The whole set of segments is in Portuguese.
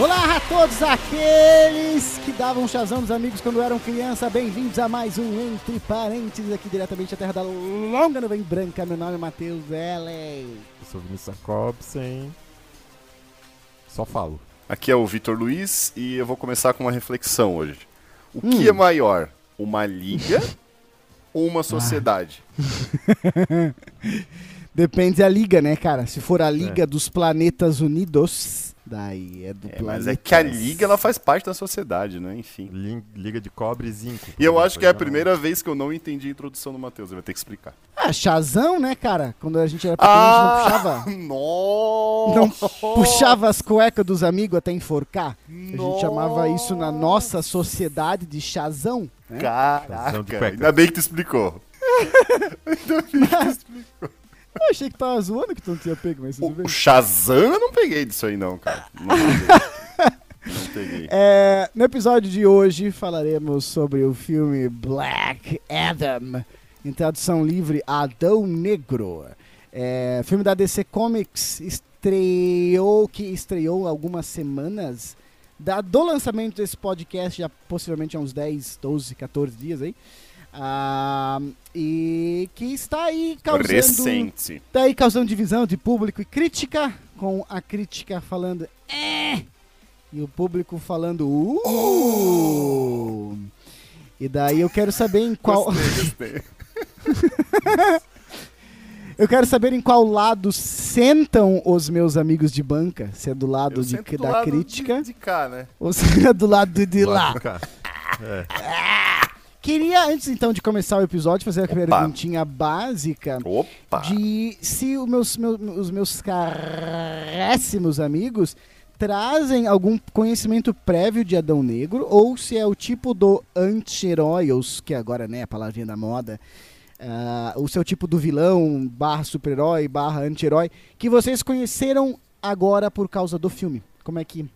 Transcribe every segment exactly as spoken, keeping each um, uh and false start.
Olá a todos aqueles que davam Shazam dos amigos quando eram criança, bem-vindos a mais um Entre Parênteses, aqui diretamente da terra da longa nuvem branca. Meu nome é Matheus L. Eu sou Vinícius Jacobsen, só falo. Aqui é o Vitor Luiz e eu vou começar com uma reflexão hoje. O hum. que é maior, uma liga ou uma sociedade? Ah. Depende da liga, né, cara? Se for a Liga é. dos Planetas Unidos, daí é do é, Mas é que a liga ela faz parte da sociedade, né? Enfim. Liga de cobre e zinco. E eu acho que é a primeira vez que eu não entendi a introdução do Matheus. Ele vai ter que explicar. Ah, Shazam, né, cara? Quando a gente era pequeno, ah, a gente não puxava. Não puxava as cuecas dos amigos até enforcar. Nossa. A gente chamava isso na nossa sociedade de Shazam. Né? Caraca, ainda bem que tu explicou. Ainda bem que tu explicou. Eu achei que tava zoando que tu não tinha pego, mas tudo bem. O Shazam eu não peguei disso aí não, cara. Não peguei. não peguei. É, no episódio de hoje falaremos sobre o filme Black Adam, em tradução livre, Adão Negro. É, filme da D C Comics, estreou, que estreou algumas semanas da, do lançamento desse podcast, já possivelmente há uns dez, doze, quatorze dias aí. Ah, e que está aí causando Recente. Está aí causando divisão de público e crítica, com a crítica falando é e o público falando uh! oh! E daí eu quero saber em qual gostei, gostei. eu quero saber em qual lado sentam os meus amigos de banca, se é do lado de, do da lado crítica de, de cá, né? Ou se é do lado de do lá lado cá. É. Queria, antes então de começar o episódio, fazer a perguntinha básica. Opa. De se os meus, meus, os meus caríssimos amigos trazem algum conhecimento prévio de Adão Negro, ou se é o tipo do anti-herói, que agora, né, é a palavrinha da moda, uh, o seu tipo do vilão, barra super-herói, barra anti-herói, que vocês conheceram agora por causa do filme. Como é que...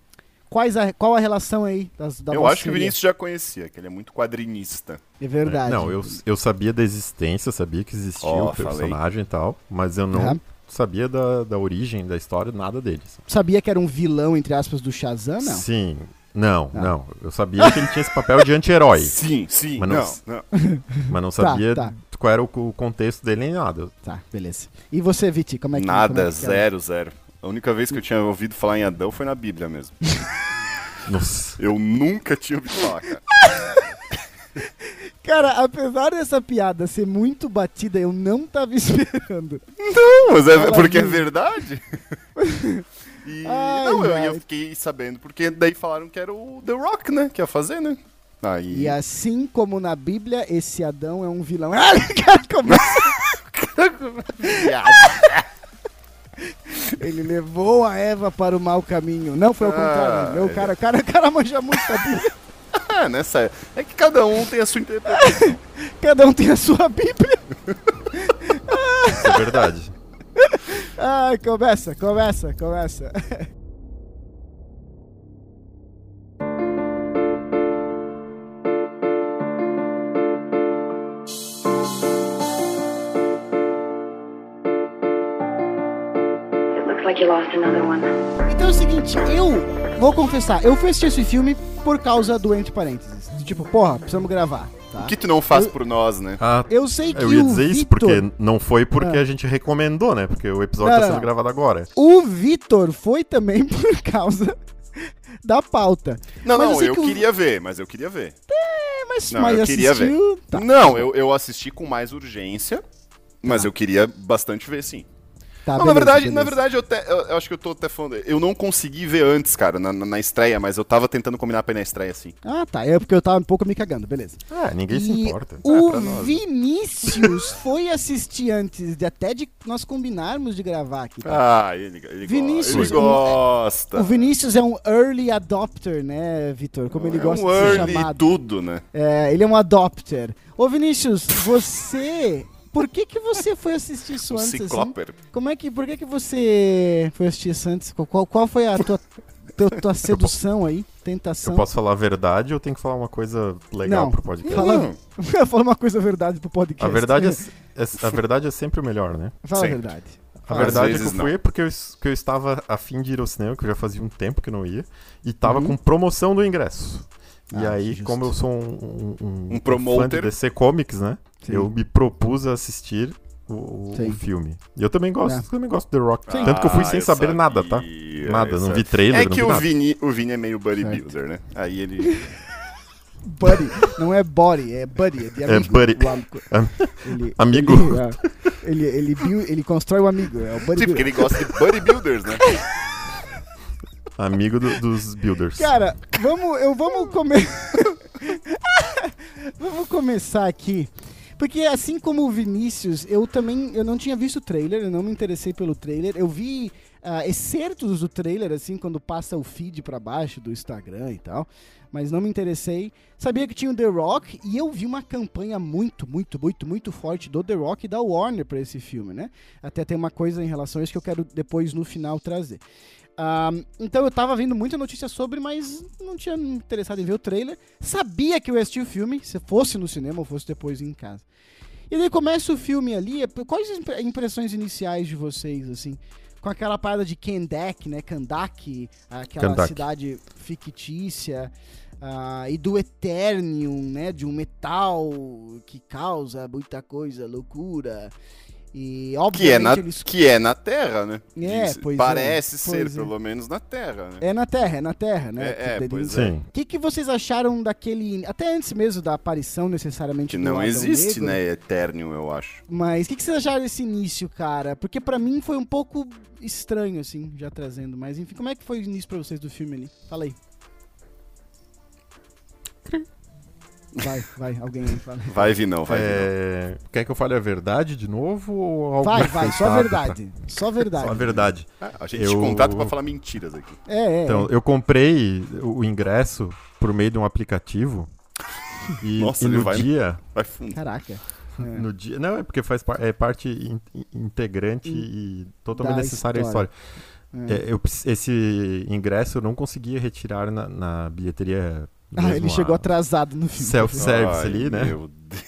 Quais a, qual a relação aí? Das, da eu acho que o Vinícius já conhecia, que ele é muito quadrinista. É verdade. É, não, eu, eu sabia da existência, sabia que existia oh, o personagem e tal, mas eu não é. sabia da, da origem, da história, nada deles. Sabia que era um vilão, entre aspas, do Shazam, não? Sim. Não, não. não. Eu sabia que ele tinha esse papel de anti-herói. Sim, sim. Mas não, não, não. Mas não sabia tá, tá. qual era o, o contexto dele nem nada. Tá, beleza. E você, Viti, como é que... Nada, como é que zero, zero. A única vez que eu tinha ouvido falar em Adão foi na Bíblia mesmo. Nossa. Eu nunca tinha ouvido falar, cara. Cara, apesar dessa piada ser muito batida, eu não tava esperando. Não, mas é porque é verdade. E ai, não, eu, eu fiquei sabendo, porque daí falaram que era o The Rock, né? Que ia fazer, né? Aí... E assim como na Bíblia, esse Adão é um vilão. Ah, cara, como... Ele levou a Eva para o mau caminho. Não foi ao ah, contrário. Meu é. cara, cara, cara manja muito. Ah, nessa é que cada um tem a sua interpretação. Cada um tem a sua Bíblia. Isso é verdade. Ai, começa, começa, começa. Então é o seguinte, eu vou confessar, eu fui assistir esse filme por causa do Entre Parênteses. Tipo, porra, precisamos gravar. Tá? O que tu não faz eu, por nós, né? Ah, eu sei que eu ia dizer o Vitor... isso porque não foi porque ah. a gente recomendou, né? Porque o episódio não, tá sendo não. gravado agora. O Vitor foi também por causa da pauta. Não, mas não, eu, eu que queria o... ver, mas eu queria ver. É, mas, não, mas eu queria assistiu... ver. Tá. Não, eu, eu assisti com mais urgência, mas tá. eu queria bastante ver, sim. Tá, não, beleza, na verdade, beleza. na verdade eu, te, eu, eu acho que eu tô até falando. Eu não consegui ver antes, cara, na, na, na estreia, mas eu tava tentando combinar pra ir na estreia, assim. Ah, tá. É porque eu tava um pouco me cagando, beleza. Ah, ninguém e se importa. O ah, Vinícius foi assistir antes, de, até de nós combinarmos de gravar aqui. Tá? Ah, ele, ele, Vinícius, ele gosta. O Vinícius é um early adopter, né, Vitor? Como ele é gosta um de ser chamado. Early tudo, né? É, ele é um adopter. Ô, Vinícius, você... Por que que você foi assistir isso antes? Cicloper. Assim? Como é que, por que que você foi assistir isso antes? Qual, qual foi a tua, tua, tua sedução aí, tentação? Eu posso falar a verdade ou tenho que falar uma coisa legal Não. pro podcast? Fala, fala uma coisa verdade pro podcast. A verdade é, é, a verdade é sempre o melhor, né? Fala sempre. a verdade. A Às verdade é que eu fui não. porque eu, que eu estava afim de ir ao cinema, que eu já fazia um tempo que não ia, e tava uhum. com promoção do ingresso. E ah, aí, justo. como eu sou um, um, um, um promoter. fã de D C Comics, né? Sim. Eu me propus a assistir o, o filme. E eu também gosto, é. também gosto do The Rock. Sim. Tanto que eu fui sem ah, saber sabia, nada, tá? Nada, não vi trailer, é não vi nada. É que o Vini, o Vini é meio buddy certo. builder, né? Aí ele... Buddy, não é body, é buddy, é de amigo. É buddy. Ele, amigo. Ele, ele, ele, build, ele constrói o amigo, é o buddy. Sim, porque ele gosta de buddy builders, né? Amigo do, dos builders. Cara, vamos, eu vamos comer. Vamos começar aqui. Porque assim como o Vinícius, eu também eu não tinha visto o trailer, eu não me interessei pelo trailer. Eu vi uh, excertos do trailer, assim, quando passa o feed pra baixo do Instagram e tal, mas não me interessei. Sabia que tinha o The Rock e eu vi uma campanha muito, muito, muito, muito forte do The Rock e da Warner pra esse filme, né? Até tem uma coisa em relação a isso que eu quero depois no final trazer. Uh, então eu tava vendo muita notícia sobre, mas não tinha me interessado em ver o trailer. Sabia que eu ia assistir o filme, se fosse no cinema ou fosse depois em casa. E daí começa o filme ali. Quais as impressões iniciais de vocês, assim? Com aquela parada de Kandaki, né? Kandaki, aquela Kandaki. cidade fictícia. Uh, e do Eternium, né? De um metal que causa muita coisa, loucura. E, que, é na, eles... que é na Terra, né? É, Diz, pois parece é, ser, pois pelo é. menos, na Terra, né? É na Terra, é na Terra, né? É, é pois é. O que, que vocês acharam daquele... Até antes mesmo da aparição, necessariamente, que do não Adão existe, Negro, né? Eternium, eu acho. Mas o que, que vocês acharam desse início, cara? Porque pra mim foi um pouco estranho, assim, já trazendo. Mas, enfim, como é que foi o início pra vocês do filme ali? Fala aí. Vai, vai, alguém fala. Vai vir não, vai é... vir não. Quer que eu fale a verdade de novo? Ou vai, vai, contado, só a verdade. Tá? Só a verdade. Só a verdade. Ah, a gente eu... te contrata pra falar mentiras aqui. É, é. Então, eu comprei o ingresso por meio de um aplicativo e, Nossa, e no ele vai, dia... Vai fundo. Caraca. É. No dia... Não, é porque faz par... é parte in... integrante in... e totalmente necessária a história. É. É, eu... Esse ingresso eu não conseguia retirar na, na bilheteria... Mesmo ah, ele chegou atrasado no filme. Self-service Ai, ali, né? Meu Deus.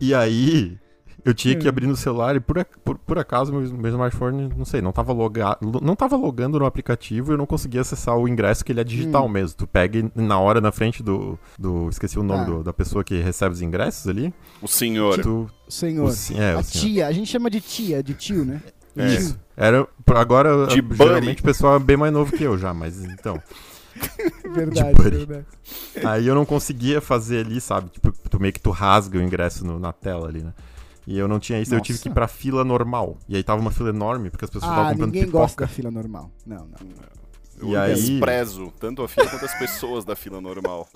E aí, eu tinha que abrir no celular e por, por, por acaso meu, meu smartphone, não sei, não tava, loga, não tava logando no aplicativo e eu não conseguia acessar o ingresso, que ele é digital hum. mesmo. Tu pega na hora, na frente do... do esqueci o nome ah. do, da pessoa que recebe os ingressos ali. O senhor. Tu, senhor. O senhor. É, a o senhor. Tia. A gente chama de tia, de tio, né? É. Isso. Era, agora, de geralmente buddy. O pessoal é bem mais novo que eu já, mas então... Verdade, verdade. Aí eu não conseguia fazer ali, sabe? Tipo, tu meio que tu rasga o ingresso no, na tela ali, né? E eu não tinha isso, Nossa. eu tive que ir pra fila normal. E aí tava uma fila enorme, porque as pessoas estavam ah, comprando pipoca. Ah, ninguém gosta da fila normal. Não, não. não. E eu aí... desprezo tanto a fila quanto as pessoas da fila normal.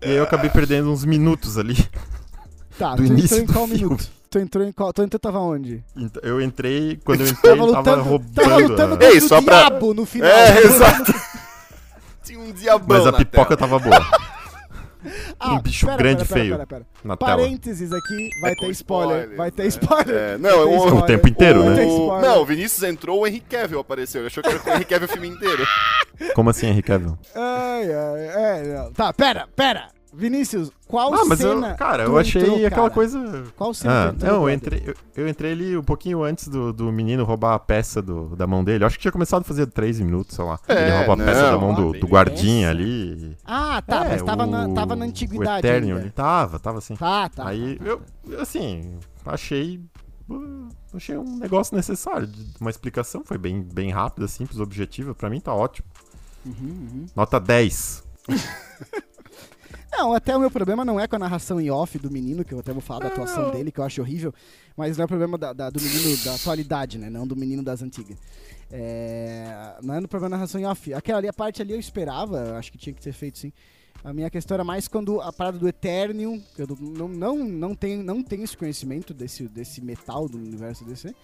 E aí eu acabei perdendo uns minutos ali. Tá, do início do filme. Minuto? Tu entrou em qual? Tu entrou, tava onde? Então, eu entrei, quando eu entrei, tava, lutando, tava roubando. Tava lutando né? Ei, só pra... diabo no final. É, exato. Tinha um diabão. Mas a pipoca tela. tava boa. Ah, um bicho pera, grande pera, pera, feio. Pera, pera, pera. Na Parênteses tela. aqui, vai é ter spoiler. Vai ter spoiler. É, não, ter spoiler. O tempo inteiro, o, né? O... Não, o Vinícius entrou, o Henry Cavill apareceu. Eu achou que era o Henry Cavill o filme inteiro. Como assim, Henry Cavill? Ai, ai, ai. Tá, pera, pera. Vinícius, qual ah, mas cena eu, Cara, eu achei entrou, aquela cara? coisa... Qual cena ah, entrou, Não, eu entrei, eu, eu entrei ali um pouquinho antes do, do menino roubar a peça do, da mão dele. Eu acho que tinha começado a fazer três minutos, sei lá. É, ele rouba não, a peça da mão do, do guardinha ali. Ah, tá, é, mas tava, o, na, tava na antiguidade. O Eternium, ele tava, tava assim. Tá, tá. Aí, tá, tá, eu, assim, achei... Achei um negócio necessário. Uma explicação, foi bem, bem rápida, simples, objetiva. Pra mim tá ótimo. Uhum, uhum. Nota dez. Não, até o meu problema não é com a narração em off do menino, que eu até vou falar da atuação dele, que eu acho horrível, mas não é o problema da, da, do menino da atualidade, né? Não do menino das antigas. É, não é no problema da narração em off. Aquela ali, a parte ali eu esperava, acho que tinha que ser feito sim. A minha questão era mais quando a parada do Eternium, que eu não, não, não, tenho, não tenho esse conhecimento desse, desse metal do universo D C.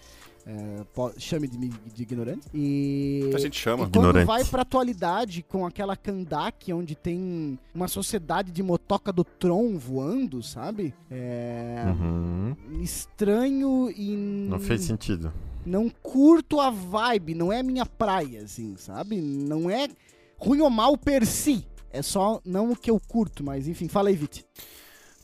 É, chame de, de ignorante. E a gente chama. E quando ignorante. vai pra atualidade com aquela Kahndaq, onde tem uma sociedade de motoca do Tron voando, sabe? É... Uhum. Estranho e... Não fez sentido. Não curto a vibe, não é a minha praia, assim, sabe? Não é ruim ou mal per si. É só não o que eu curto, mas enfim, fala aí, Vit.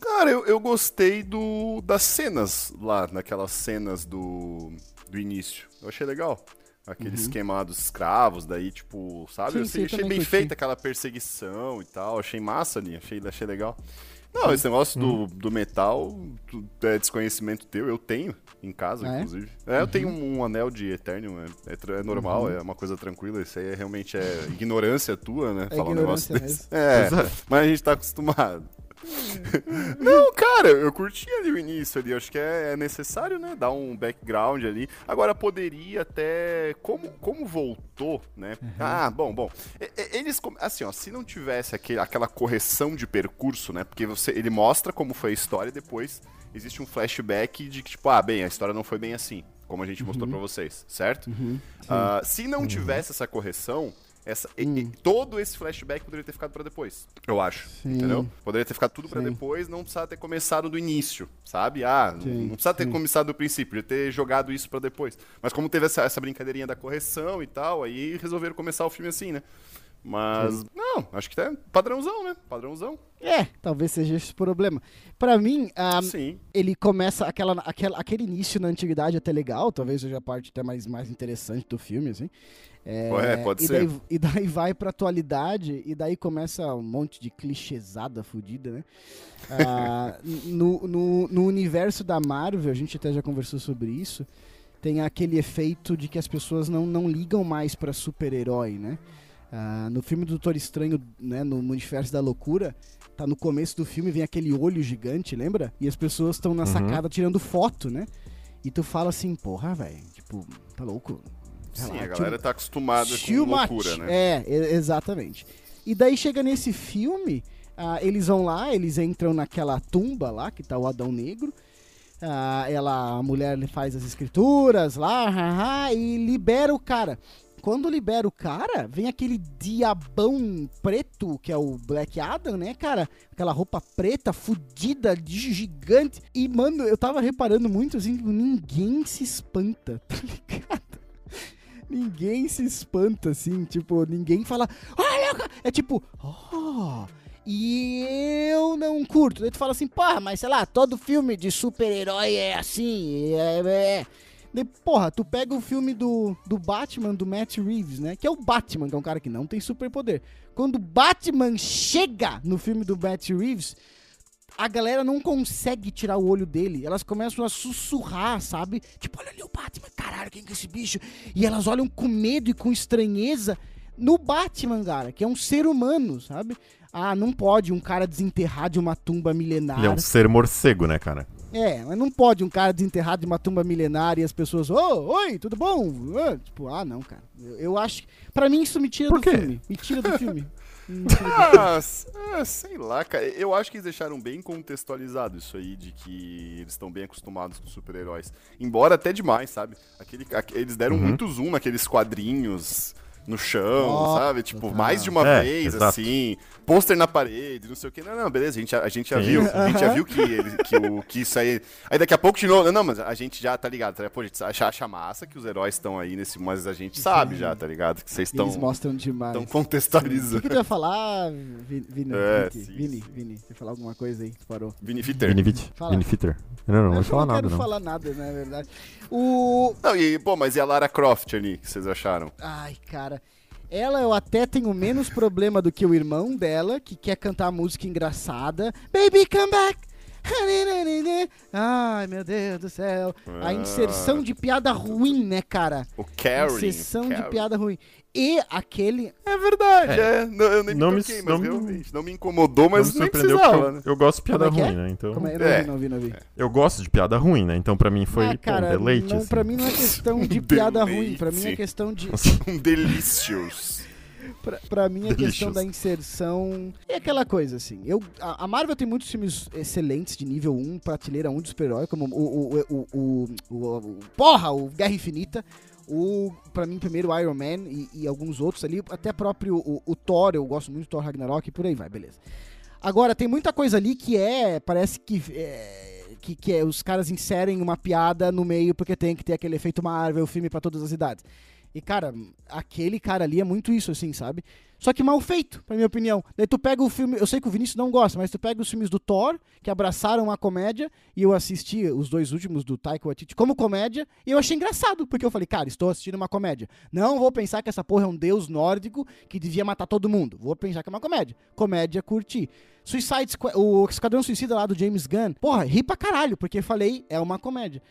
Cara, eu, eu gostei do, das cenas lá, naquelas cenas do... do início. Eu achei legal. Aqueles uhum. queimados escravos, daí, tipo, sabe? Sim, eu sei, sim, achei bem curti. Feita aquela perseguição e tal. Achei massa ali, achei, achei legal. Não, sim. Esse negócio uhum. do, do metal do, é desconhecimento teu. Eu tenho em casa, ah, inclusive. É? É, eu uhum. tenho um, um anel de Eternium. É, é, é normal, uhum. é uma coisa tranquila. Isso aí é, realmente é ignorância tua, né? É falar um negócio desse. É, exato. Mas a gente tá acostumado. Não, cara, eu curti ali o início ali, acho que é necessário, né, dar um background ali. Agora poderia até, como, como voltou, né, uhum. ah, bom, bom, eles, assim, ó, se não tivesse aquele, aquela correção de percurso, né, porque você, ele mostra como foi a história e depois existe um flashback de que, tipo, ah, bem, a história não foi bem assim, como a gente uhum. mostrou pra vocês, certo? Uhum. Uh, se não tivesse uhum. essa correção... Essa, hum. e, e, todo esse flashback poderia ter ficado pra depois, eu acho, sim. entendeu? Poderia ter ficado tudo sim. pra depois, não precisava ter começado do início, sabe? Ah, sim, não precisava sim. ter começado do princípio, podia ter jogado isso pra depois. Mas como teve essa, essa brincadeirinha da correção e tal, aí resolveram começar o filme assim, né? Mas, sim. não, acho que tá padrãozão, né? Padrãozão. É, talvez seja esse o problema. Pra mim, um, ele começa aquela, aquela, aquele início na antiguidade até legal, talvez seja a parte até mais, mais interessante do filme, assim. É, é, pode e daí, ser. E daí vai pra atualidade, e daí começa um monte de clichêsada fodida, né? Ah, no, no, no universo da Marvel, a gente até já conversou sobre isso, tem aquele efeito de que as pessoas não, não ligam mais pra super-herói, né? Ah, no filme do Doutor Estranho, né, no Multiverso da Loucura, tá no começo do filme, vem aquele olho gigante, lembra? E as pessoas estão na uhum. sacada tirando foto, né? E tu fala assim, porra, velho, tipo, tá louco? Sei Sim, lá, a galera too, tá acostumada com loucura, much. Né? É, exatamente. E daí chega nesse filme, ah, eles vão lá, eles entram naquela tumba lá, que tá o Adão Negro, ah, ela, a mulher faz as escrituras lá, ha, ha, e libera o cara. Quando libera o cara, vem aquele diabão preto, que é o Black Adam, né, cara? Aquela roupa preta, fudida, gigante. E, mano, eu tava reparando muito, assim, que ninguém se espanta, tá ligado? Ninguém se espanta, assim, tipo, ninguém fala... É tipo... Oh, e eu não curto. Daí tu fala assim, porra, mas sei lá, todo filme de super-herói é assim, é... é. De, porra, tu pega o filme do, do Batman, do Matt Reeves, né? Que é o Batman, que é um cara que não tem superpoder. Quando o Batman chega no filme do Matt Reeves, a galera não consegue tirar o olho dele. Elas começam a sussurrar, sabe? Tipo, olha ali o Batman, caralho, quem que é esse bicho? E elas olham com medo e com estranheza no Batman, cara, que é um ser humano, sabe? Ah, não pode um cara desenterrar de uma tumba milenar. Ele é um ser morcego, né, cara? É, mas não pode um cara desenterrado de uma tumba milenar e as pessoas, oh, oi, tudo bom? Ah, tipo, ah, não, cara. Eu, eu acho que... Pra mim isso me tira Por do quê? Filme. Me tira do filme. Ah, ah, sei lá, cara. Eu acho que eles deixaram bem contextualizado isso aí, de que eles estão bem acostumados com super-heróis. Embora até demais, sabe? Aquele, aqu- eles deram uhum. muito zoom naqueles quadrinhos... no chão, oh, sabe? Tipo, tá. mais de uma é, vez, exato. Assim, pôster na parede, não sei o que. Não, não, beleza, a gente, a gente já viu, a gente já viu que, ele, que, o, que isso aí... Aí daqui a pouco de novo, não, mas a gente já tá ligado, tá ligado? Pô, a gente acha, acha massa que os heróis estão aí nesse... Mas a gente sabe já, tá ligado? Que vocês estão... Eles mostram demais. Estão contextualizando. O que tu vai falar, Vini? Vini, é, Vini, sim, Vini, sim. Vini, você falar alguma coisa aí, tu parou. Vini Fitter. Vini, Vini Fitter. Não, não, não vou falar nada, não. Eu não quero falar nada, na verdade. O... Não, e, pô, mas e a Lara Croft ali, que vocês acharam? Ai, cara, ela eu até tenho menos problema do que o irmão dela, que quer cantar música engraçada. Baby, come back! Ai, meu Deus do céu. Ah. A inserção de piada ruim, né, cara? O Carrie. Inserção Carrie. de piada ruim. E aquele... É verdade, é. é. Não, eu nem me não toquei, me, mas não realmente. Não me incomodou, mas não me surpreendeu. Eu, né? eu gosto de piada é ruim, é? né? Então... Como é? Eu não é. vi, não vi, não vi. Eu gosto de piada ruim, né? Então pra mim foi ah, cara, pô, um deleite. Não, assim. Pra mim não é questão de piada deleite. ruim. Pra mim é questão de... Um delicious. Pra, pra mim, a Delicious. questão da inserção é aquela coisa, assim. Eu, a, a Marvel tem muitos filmes excelentes de nível um, prateleira um de super-herói, como o, o, o, o, o, o, o... Porra! O Guerra Infinita. O, pra mim, primeiro o Iron Man e, e alguns outros ali. Até próprio o, o Thor, eu gosto muito do Thor Ragnarok e por aí vai, beleza. Agora, tem muita coisa ali que é... Parece que... É, que, que é, os caras inserem uma piada no meio porque tem que ter aquele efeito Marvel, filme pra todas as idades. E, cara, aquele cara ali é muito isso, assim, sabe? Só que mal feito, pra minha opinião. Daí tu pega o filme... Eu sei que o Vinícius não gosta, mas tu pega os filmes do Thor, que abraçaram a comédia, e eu assisti os dois últimos do Taika Waititi como comédia, e eu achei engraçado, porque eu falei, cara, estou assistindo uma comédia. Não vou pensar que essa porra é um deus nórdico que devia matar todo mundo. Vou pensar que é uma comédia. Comédia, curti. Suicide Squad, o Esquadrão Suicida lá do James Gunn, porra, ri pra caralho, porque falei, é uma comédia.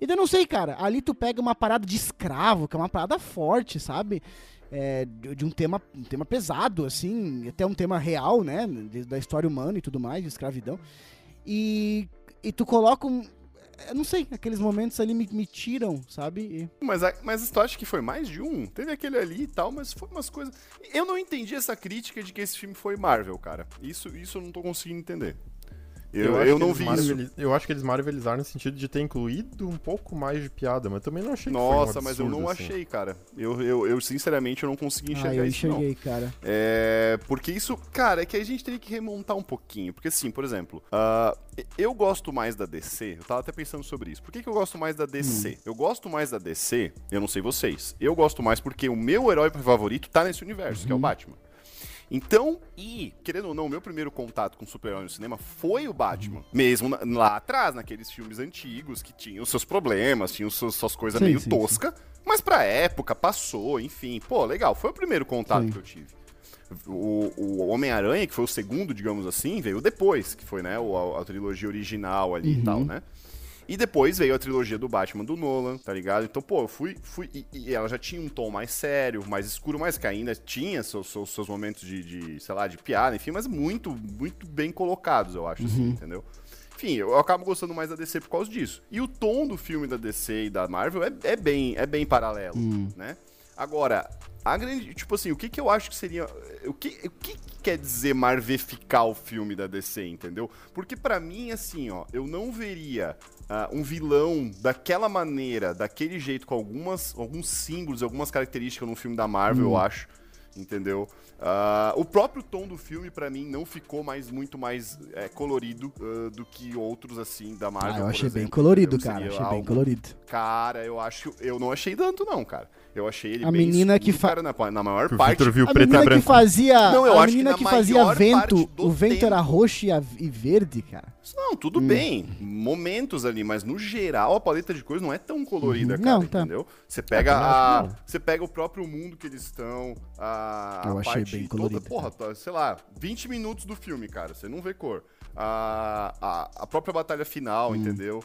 E eu não sei, cara, ali tu pega uma parada de escravo, que é uma parada forte, sabe? É, de um tema, um tema pesado, assim, até um tema real, né? De, da história humana e tudo mais, de escravidão. E, e tu coloca um... Eu não sei, aqueles momentos ali me, me tiram, sabe? E... Mas, mas tu acha que foi mais de um? Teve aquele ali e tal, mas foi umas coisas... Eu não entendi essa crítica de que esse filme foi Marvel, cara. Isso, isso eu não tô conseguindo entender. Eu, eu, eu não vi marveliz... isso. Eu acho que eles marvelizaram no sentido de ter incluído um pouco mais de piada, mas também não achei que Nossa, foi um absurdo, mas eu não assim. achei, cara. Eu, eu, eu, sinceramente, eu não consegui enxergar ah, isso, não. eu enxerguei, cara. É... Porque isso, cara, é que a gente teria que remontar um pouquinho. Porque, assim, por exemplo, uh, eu gosto mais da D C, eu tava até pensando sobre isso. Por que, que eu gosto mais da D C? Hum. Eu gosto mais da D C, eu não sei vocês, eu gosto mais porque o meu herói favorito tá nesse universo, hum. que é o Batman. Então, e, querendo ou não, o meu primeiro contato com o super-herói no cinema foi o Batman. Mesmo na, lá atrás, naqueles filmes antigos que tinham seus problemas, tinham seus, suas coisas sim, meio sim, tosca. Sim. Mas pra época, passou, enfim. Pô, legal, foi o primeiro contato sim. que eu tive. O, o Homem-Aranha, que foi o segundo, digamos assim, veio depois, que foi, né, a, a trilogia original ali uhum. e tal, né? E depois veio a trilogia do Batman do Nolan, tá ligado? Então, pô, eu fui... fui e, e ela já tinha um tom mais sério, mais escuro, mas que ainda tinha seus, seus, seus momentos de, de, sei lá, de piada, enfim, mas muito, muito bem colocados, eu acho, uhum. assim, entendeu? Enfim, eu, eu acabo gostando mais da D C por causa disso. E o tom do filme da D C e da Marvel é, é, bem, é bem paralelo, uhum. né? Agora, a grande... Tipo assim, o que que eu acho que seria... O que, o que que quer dizer marveficar o filme da D C, entendeu? Porque pra mim, assim, ó, eu não veria... Uh, um vilão daquela maneira, daquele jeito, com algumas, alguns símbolos, algumas características no filme da Marvel, hum. eu acho, entendeu? Uh, o próprio tom do filme, pra mim, não ficou mais muito mais é, colorido uh, do que outros, assim, da Marvel. Ah, eu achei por exemplo, bem colorido, cara, achei algo... bem colorido. Cara, eu acho, eu não achei tanto não, cara. Eu achei ele a bem menina escuro, que fa... cara, na, na maior o parte. Viu a preto menina branco. que fazia, não, eu a acho menina que, que fazia vento, o vento tempo. era roxo e, a, e verde, cara. Não, tudo hum. bem, momentos ali, mas no geral a paleta de cores não é tão colorida, uhum. cara, não, tá. entendeu? Você pega a, você pega o próprio mundo que eles estão, a, eu a achei parte bem colorida, toda, porra, tá, sei lá, vinte minutos do filme, cara, você não vê cor. A, a, a própria batalha final, hum. entendeu?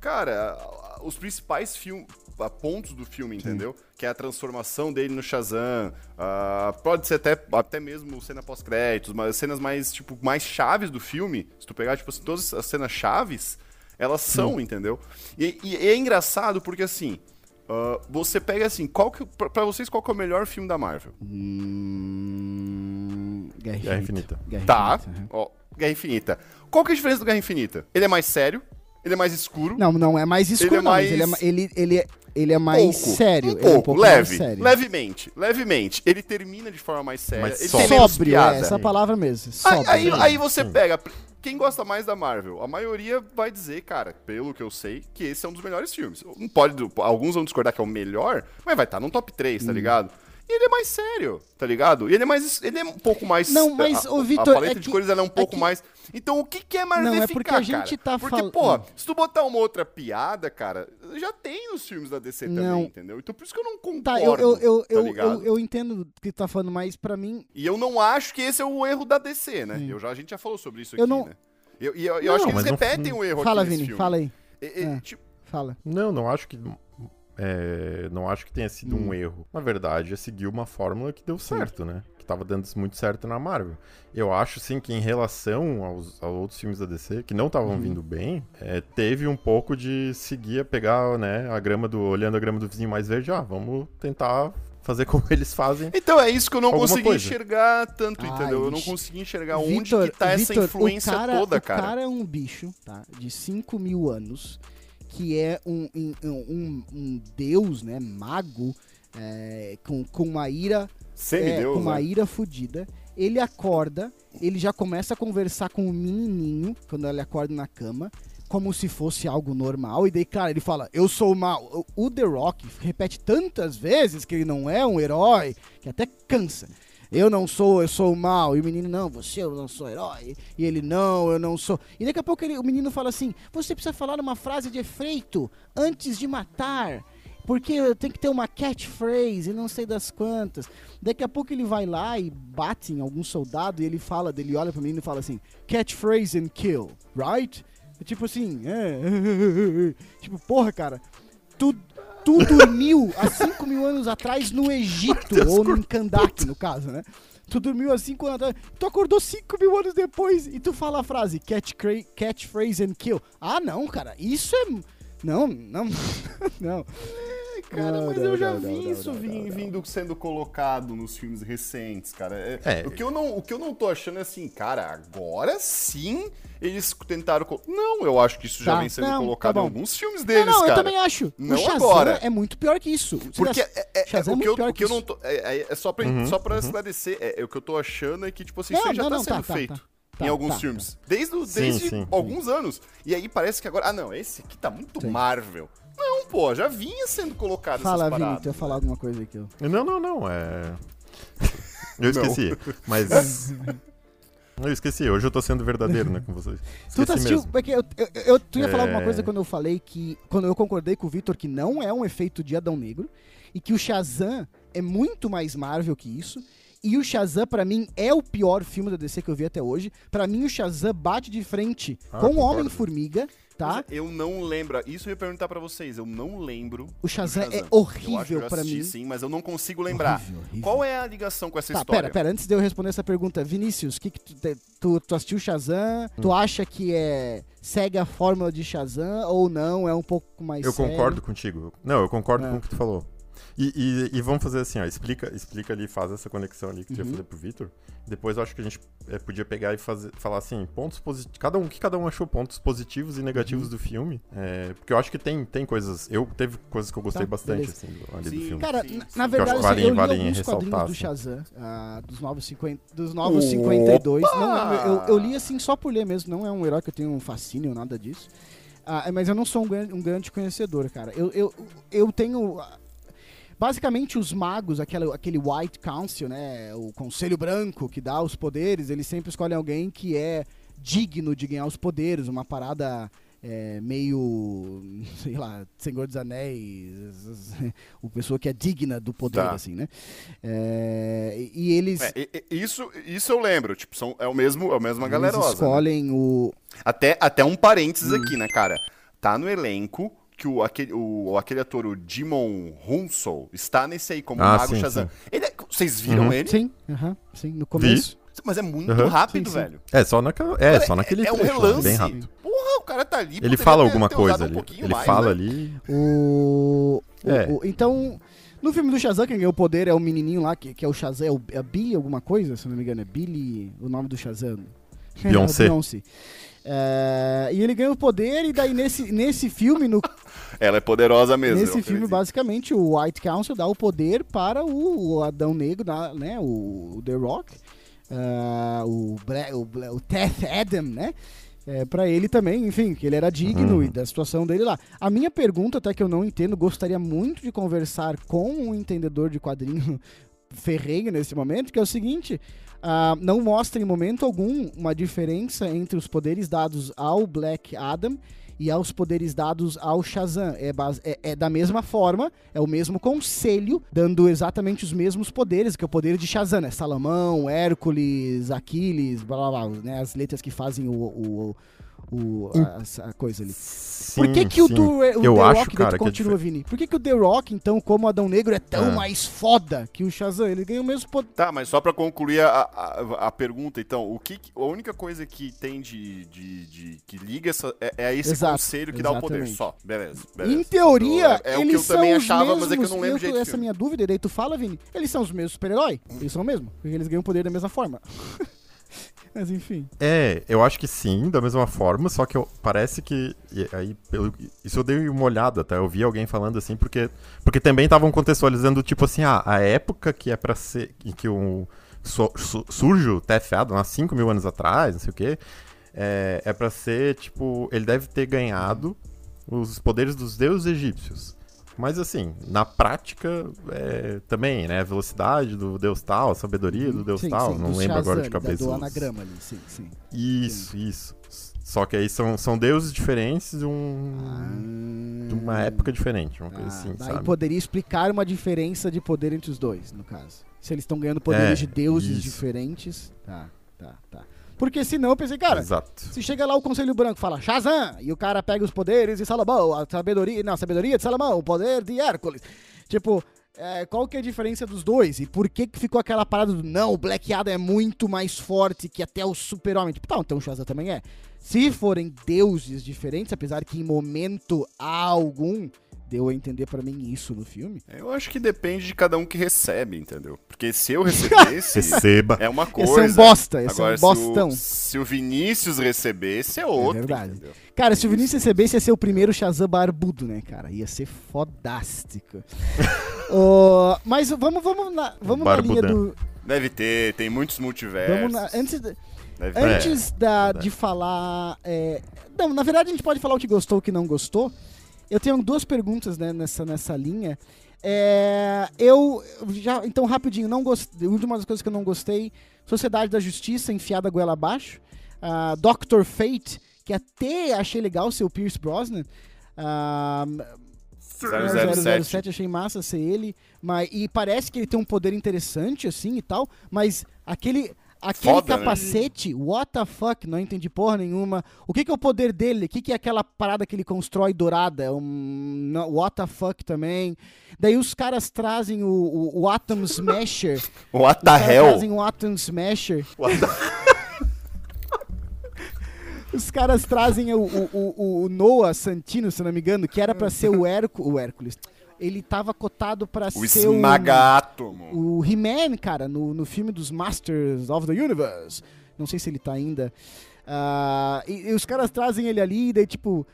Cara, os principais filmes, pontos do filme, Sim. entendeu? Que é a transformação dele no Shazam, uh, pode ser até, até mesmo cena pós-créditos, mas cenas mais, tipo, mais chaves do filme, se tu pegar, tipo, assim, todas as cenas chaves, elas são, Sim. entendeu? E, e é engraçado porque, assim, uh, você pega, assim, qual que, pra, pra vocês, qual que é o melhor filme da Marvel? Hum... Guerra, Guerra Infinita. Infinita. Tá, uhum. ó, Guerra Infinita. Qual que é a diferença do Guerra Infinita? Ele é mais sério. Ele é mais escuro. Não, não é mais escuro, ele é mais... Não, mas ele é, ele, ele é, ele é mais pouco, sério. Um pouco, ele é um pouco leve, mais sério. levemente, levemente. Ele termina de forma mais séria. Mas ele sóbrio, é essa palavra mesmo. Sóbrio. Aí, aí, aí você pega... Quem gosta mais da Marvel? A maioria vai dizer, cara, pelo que eu sei, que esse é um dos melhores filmes. Pode, alguns vão discordar que é o melhor, mas vai estar no top três, tá hum. ligado? E ele é mais sério, tá ligado? E ele é mais, ele é um pouco mais... Não, mas, ô Vitor... A paleta é que, de cores ela é um pouco é que, mais... Então, o que que é marveficar, cara? Não, é porque a gente tá falando... Porque, fal... pô, se tu botar uma outra piada, cara, já tem nos filmes da D C não. também, entendeu? Então, por isso que eu não concordo, tá, eu, eu, eu, tá ligado? Eu, eu, eu entendo o que tu tá falando, mas pra mim... E eu não acho que esse é o erro da D C, né? Eu já, a gente já falou sobre isso eu aqui, não... né? E eu, eu, eu não, acho que eles repetem não... o erro fala, aqui nesse Vini, filme. Fala, Vini, fala aí. É, é, tipo... Fala. Não, não acho que... É, não acho que tenha sido hum. um erro. Na verdade, é seguir uma fórmula que deu certo, sim. né? Que tava dando muito certo na Marvel. Eu acho, sim, que em relação aos, aos outros filmes da D C, que não estavam hum. vindo bem, é, teve um pouco de seguir a pegar, né, a grama do... Olhando a grama do vizinho mais verde, ah, vamos tentar... fazer como eles fazem. Então é isso que eu não consegui coisa. enxergar tanto, ah, entendeu? Eu não consegui enxergar Vitor, onde que tá Vitor, essa influência o cara, toda, o cara. O cara é um bicho, tá? De cinco mil anos... que é um, um, um, um deus, né, mago, é, com, com uma ira é, com uma né? ira fodida. Ele acorda, ele já começa a conversar com o menininho, quando ele acorda na cama, como se fosse algo normal. E daí, cara, ele fala, eu sou mal. O The Rock repete tantas vezes que ele não é um herói, que até cansa. Eu não sou, eu sou mal. E o menino, não, você, eu não sou herói. E ele, não, eu não sou. E daqui a pouco ele, o menino fala assim, você precisa falar uma frase de efeito antes de matar. Porque tem que ter uma catchphrase e não sei das quantas. Daqui a pouco ele vai lá e bate em algum soldado e ele fala, ele olha pro menino e fala assim, catchphrase and kill, right? É tipo assim, é... tipo, porra, cara, tu, tu dormiu há cinco mil anos atrás no Egito, ou no Kandaki, no caso, né? Tu dormiu há cinco anos atrás, tu acordou cinco mil anos depois e tu fala a frase, catch, catchphrase and kill. Ah, não, cara, isso é... Não, não, não. Cara, mas eu já vi isso vindo sendo colocado nos filmes recentes, cara. É, é. O, que eu não, o que eu não tô achando é assim, cara, agora sim eles tentaram... Col... Não, eu acho que isso já tá, vem sendo não, colocado tá em alguns filmes deles, não, não, cara. Não, eu também acho. Não o Shazam agora. É muito pior que isso. Porque é, é, é, Shazam é muito pior que isso. É só pra, uhum, só pra uhum. esclarecer, é, é, o que eu tô achando é que, tipo assim, não, isso aí já não, tá não, sendo tá, feito. Tá, tá. Tá, em alguns tá, filmes. Tá. Desde, desde sim, sim, alguns sim. anos. E aí parece que agora... Ah, não, esse aqui tá muito sim. Marvel. Não, pô, já vinha sendo colocado Fala, essas paradas. Fala, Vini, tu ia falar alguma coisa aqui. Ó. Não, não, não, é... Eu esqueci, mas... Eu esqueci, hoje eu tô sendo verdadeiro, né, com vocês. Esqueci tu tá assistindo, porque eu, eu, eu, tu ia é... falar alguma coisa quando eu falei que... Quando eu concordei com o Vitor que não é um efeito de Adão Negro e que o Shazam é muito mais Marvel que isso... E o Shazam, pra mim, é o pior filme da D C que eu vi até hoje. Pra mim, o Shazam bate de frente ah, com o Homem-Formiga, tá? Eu não lembro. Isso eu ia perguntar pra vocês. Eu não lembro. O Shazam, Shazam. é horrível eu acho que eu pra assisti, mim. Sim, mas eu não consigo lembrar. Horrível, horrível. Qual é a ligação com essa tá, história? Pera, pera. Antes de eu responder essa pergunta, Vinícius, que que tu, tu, tu assistiu o Shazam? Hum. Tu acha que é... segue a fórmula de Shazam ou não? É um pouco mais Eu sério? Concordo contigo. Não, eu concordo ah. com o que tu falou. E, e, e vamos fazer assim, ó, explica, explica ali, faz essa conexão ali que tu uhum. ia fazer pro Vitor. Depois eu acho que a gente é, podia pegar e fazer, falar assim, pontos positivos, cada um, que cada um achou pontos positivos e negativos uhum. do filme. É, porque eu acho que tem, tem coisas, eu teve coisas que eu gostei tá, bastante assim, do, ali sim, do filme. Cara, sim, na, sim. na verdade, eu, vale, eu li vale alguns quadrinhos do Shazam, assim. ah, dos novos, cinquenta, dos novos cinquenta e dois. Não, eu, eu li assim só por ler mesmo, não é um herói que eu tenho um fascínio ou nada disso. Ah, mas eu não sou um grande, um grande conhecedor, cara. Eu, eu, eu tenho... Basicamente, os magos, aquele, aquele White Council, né, o Conselho Branco que dá os poderes, eles sempre escolhem alguém que é digno de ganhar os poderes, uma parada é, meio, sei lá, Senhor dos Anéis, uma pessoa que é digna do poder, tá. assim, né? É, e eles... É, isso, isso eu lembro, tipo, são, é, o mesmo, é a mesma galerosa. Eles escolhem né? o... Até, até um parênteses hum. aqui, né, cara? Tá no elenco... que o aquele, o, aquele ator, o Jimon Hounsou, está nesse aí, como ah, Mago sim, Shazam. Sim. Ele é, vocês viram uhum. ele? Sim, uhum, sim, no começo. Vi? Mas é muito uhum. rápido, sim, sim. velho. É, só, naquela, é, cara, só naquele... É um relance. Bem rápido. Porra, o cara tá ali... Ele fala ter, alguma ter coisa um ali. Ele mais, fala né? ali... O... o, é. o então... No filme do Shazam, quem ganhou o poder é o menininho lá, que, que é o Shazam, é, o, é Billy alguma coisa, se não me engano, é Billy, o nome do Shazam. Beyoncé. Beyoncé. É, e ele ganha o poder, e daí nesse, nesse filme... No... Ela é poderosa mesmo. Nesse filme, basicamente, o White Council dá o poder para o, o Adão Negro, né, o, o The Rock, uh, o, Bra o, Bra o Teth Adam, né? É, para ele também, enfim, que ele era digno uhum. e da situação dele lá. A minha pergunta, até que eu não entendo, gostaria muito de conversar com um entendedor de quadrinho ferrenho nesse momento, que é o seguinte... Uh, não mostra em momento algum uma diferença entre os poderes dados ao Black Adam e aos poderes dados ao Shazam. É, base, é, é da mesma forma, é o mesmo conselho, dando exatamente os mesmos poderes, que é o poder de Shazam, né? Salomão, Hércules, Aquiles, blá blá blá, né? As letras que fazem o... o, o, o a, a coisa ali. Sim, Por que que o, do, o The acho, Rock... Cara, que continua, é Vini. Por que que o The Rock, então, como Adão Negro, é tão é. mais foda que o Shazam? Ele ganha o mesmo poder. Tá, mas só pra concluir a, a, a pergunta, então, o que, a única coisa que tem de... de, de que liga essa, é, é esse Exato, conselho que exatamente. dá o poder. Só. Beleza, beleza. Em teoria, então, é, é eles são os mesmos... É o que eu também achava, mesmos, mas é que eu não lembro eu, jeito. Essa minha dúvida, e daí tu fala, Vini, eles são os mesmos super-heróis? Eles são o mesmo, porque eles ganham o poder da mesma forma. Mas enfim. É, eu acho que sim, da mesma forma, só que eu, parece que... E, aí, pelo, isso eu dei uma olhada, tá? Eu vi alguém falando assim, porque, porque também estavam contextualizando, tipo assim, ah, a época que é pra ser... que o, so, so, surge o T F A, há cinco mil anos atrás, não sei o quê, é, é pra ser, tipo, ele deve ter ganhado os poderes dos deuses egípcios. Mas assim, na prática, é, também, né, a velocidade do deus tal, a sabedoria do deus sim, tal, sim, não lembro Shazam, agora de cabeça. Do anagrama ali, sim, sim. Isso, sim. isso. Só que aí são, são deuses diferentes de, um, ah, de uma época diferente, uma coisa ah, assim, daí sabe? Poderia explicar uma diferença de poder entre os dois, no caso. Se eles estão ganhando poderes é, de deuses isso. diferentes, tá, tá, tá. Porque senão eu pensei, cara, Exato. se chega lá o Conselho Branco e fala Shazam, e o cara pega os poderes de Salomão, a sabedoria, não, a sabedoria de Salomão, o poder de Hércules. Tipo, é, qual que é a diferença dos dois? E por que que ficou aquela parada do não, o Black Adam é muito mais forte que até o Super-Homem? Tipo, tá, então o Shazam também é. Se forem deuses diferentes, apesar que em momento algum... deu a entender pra mim isso no filme. Eu acho que depende de cada um que recebe, entendeu? Porque se eu recebesse, Receba. é uma coisa. Esse é um bosta, esse Agora, é um bostão. Se o, se o Vinícius recebesse, é outro. É verdade. Entendeu? Cara, se o Vinícius recebesse, ia ser o primeiro Shazam barbudo, né, cara? Ia ser fodástico. uh, mas vamos, vamos, na, vamos na linha do... Deve ter, tem muitos multiversos. Vamos na... Antes... De... Antes é, da, de falar... É... Não, na verdade a gente pode falar o que gostou, o que não gostou. Eu tenho duas perguntas, né, nessa, nessa linha. É, eu, já, então, rapidinho, não gostei, uma das coisas que eu não gostei, Sociedade da Justiça, enfiada goela abaixo. Uh, doutor Fate, que até achei legal ser o Pierce Brosnan. Uh, zero zero sete, achei massa ser ele. Mas, e parece que ele tem um poder interessante, assim, e tal. Mas aquele... Aquele Foda, capacete, né? What the fuck, não entendi porra nenhuma. O que que é o poder dele? O que que é aquela parada que ele constrói dourada? Um, não, what the fuck também. Daí os caras trazem o, o, o Atom Smasher. What the hell? Os caras trazem o Atom Smasher. What the... Os caras trazem o, o, o, o Noah Santino, se não me engano, que era pra ser o, Hercu... o Hércules. Ele tava cotado pra o ser o... Esmaga-átomo. O He-Man, cara, no, no filme dos Masters of the Universe. Não sei se ele tá ainda. Uh, e, e os caras trazem ele ali, e daí tipo...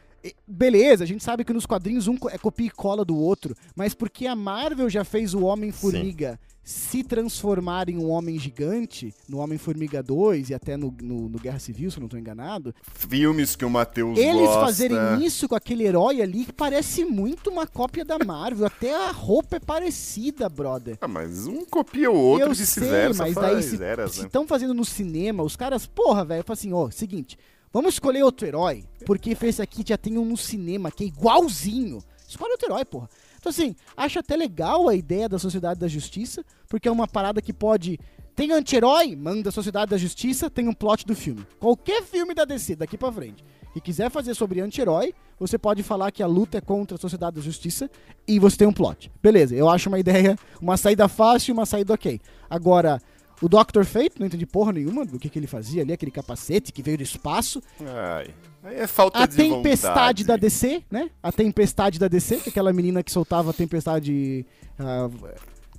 Beleza, a gente sabe que nos quadrinhos um é copia e cola do outro. Mas porque a Marvel já fez o Homem-Formiga se transformar em um homem gigante, no Homem-Formiga dois e até no, no, no Guerra Civil, se eu não tô enganado. Filmes que o Matheus gosta. Eles fazerem isso com aquele herói ali que parece muito uma cópia da Marvel. Até a roupa é parecida, brother. Ah, mas um copia o outro e se fizeram, mas daí se estão né? fazendo no cinema, os caras, porra, velho, falam assim, ó, oh, seguinte... Vamos escolher outro herói, porque esse aqui já tem um no cinema que é igualzinho. Escolhe outro herói, porra. Então assim, acho até legal a ideia da Sociedade da Justiça, porque é uma parada que pode... Tem anti-herói, manda a Sociedade da Justiça, tem um plot do filme. Qualquer filme da D C, daqui pra frente, que quiser fazer sobre anti-herói, você pode falar que a luta é contra a Sociedade da Justiça e você tem um plot. Beleza, eu acho uma ideia, uma saída fácil e uma saída ok. Agora... O doutor Fate, não entendi porra nenhuma do que, que ele fazia ali, aquele capacete que veio do espaço. Ai, é falta de vontade. A tempestade da D C, né? A tempestade da D C, que é aquela menina que soltava a tempestade... Uh,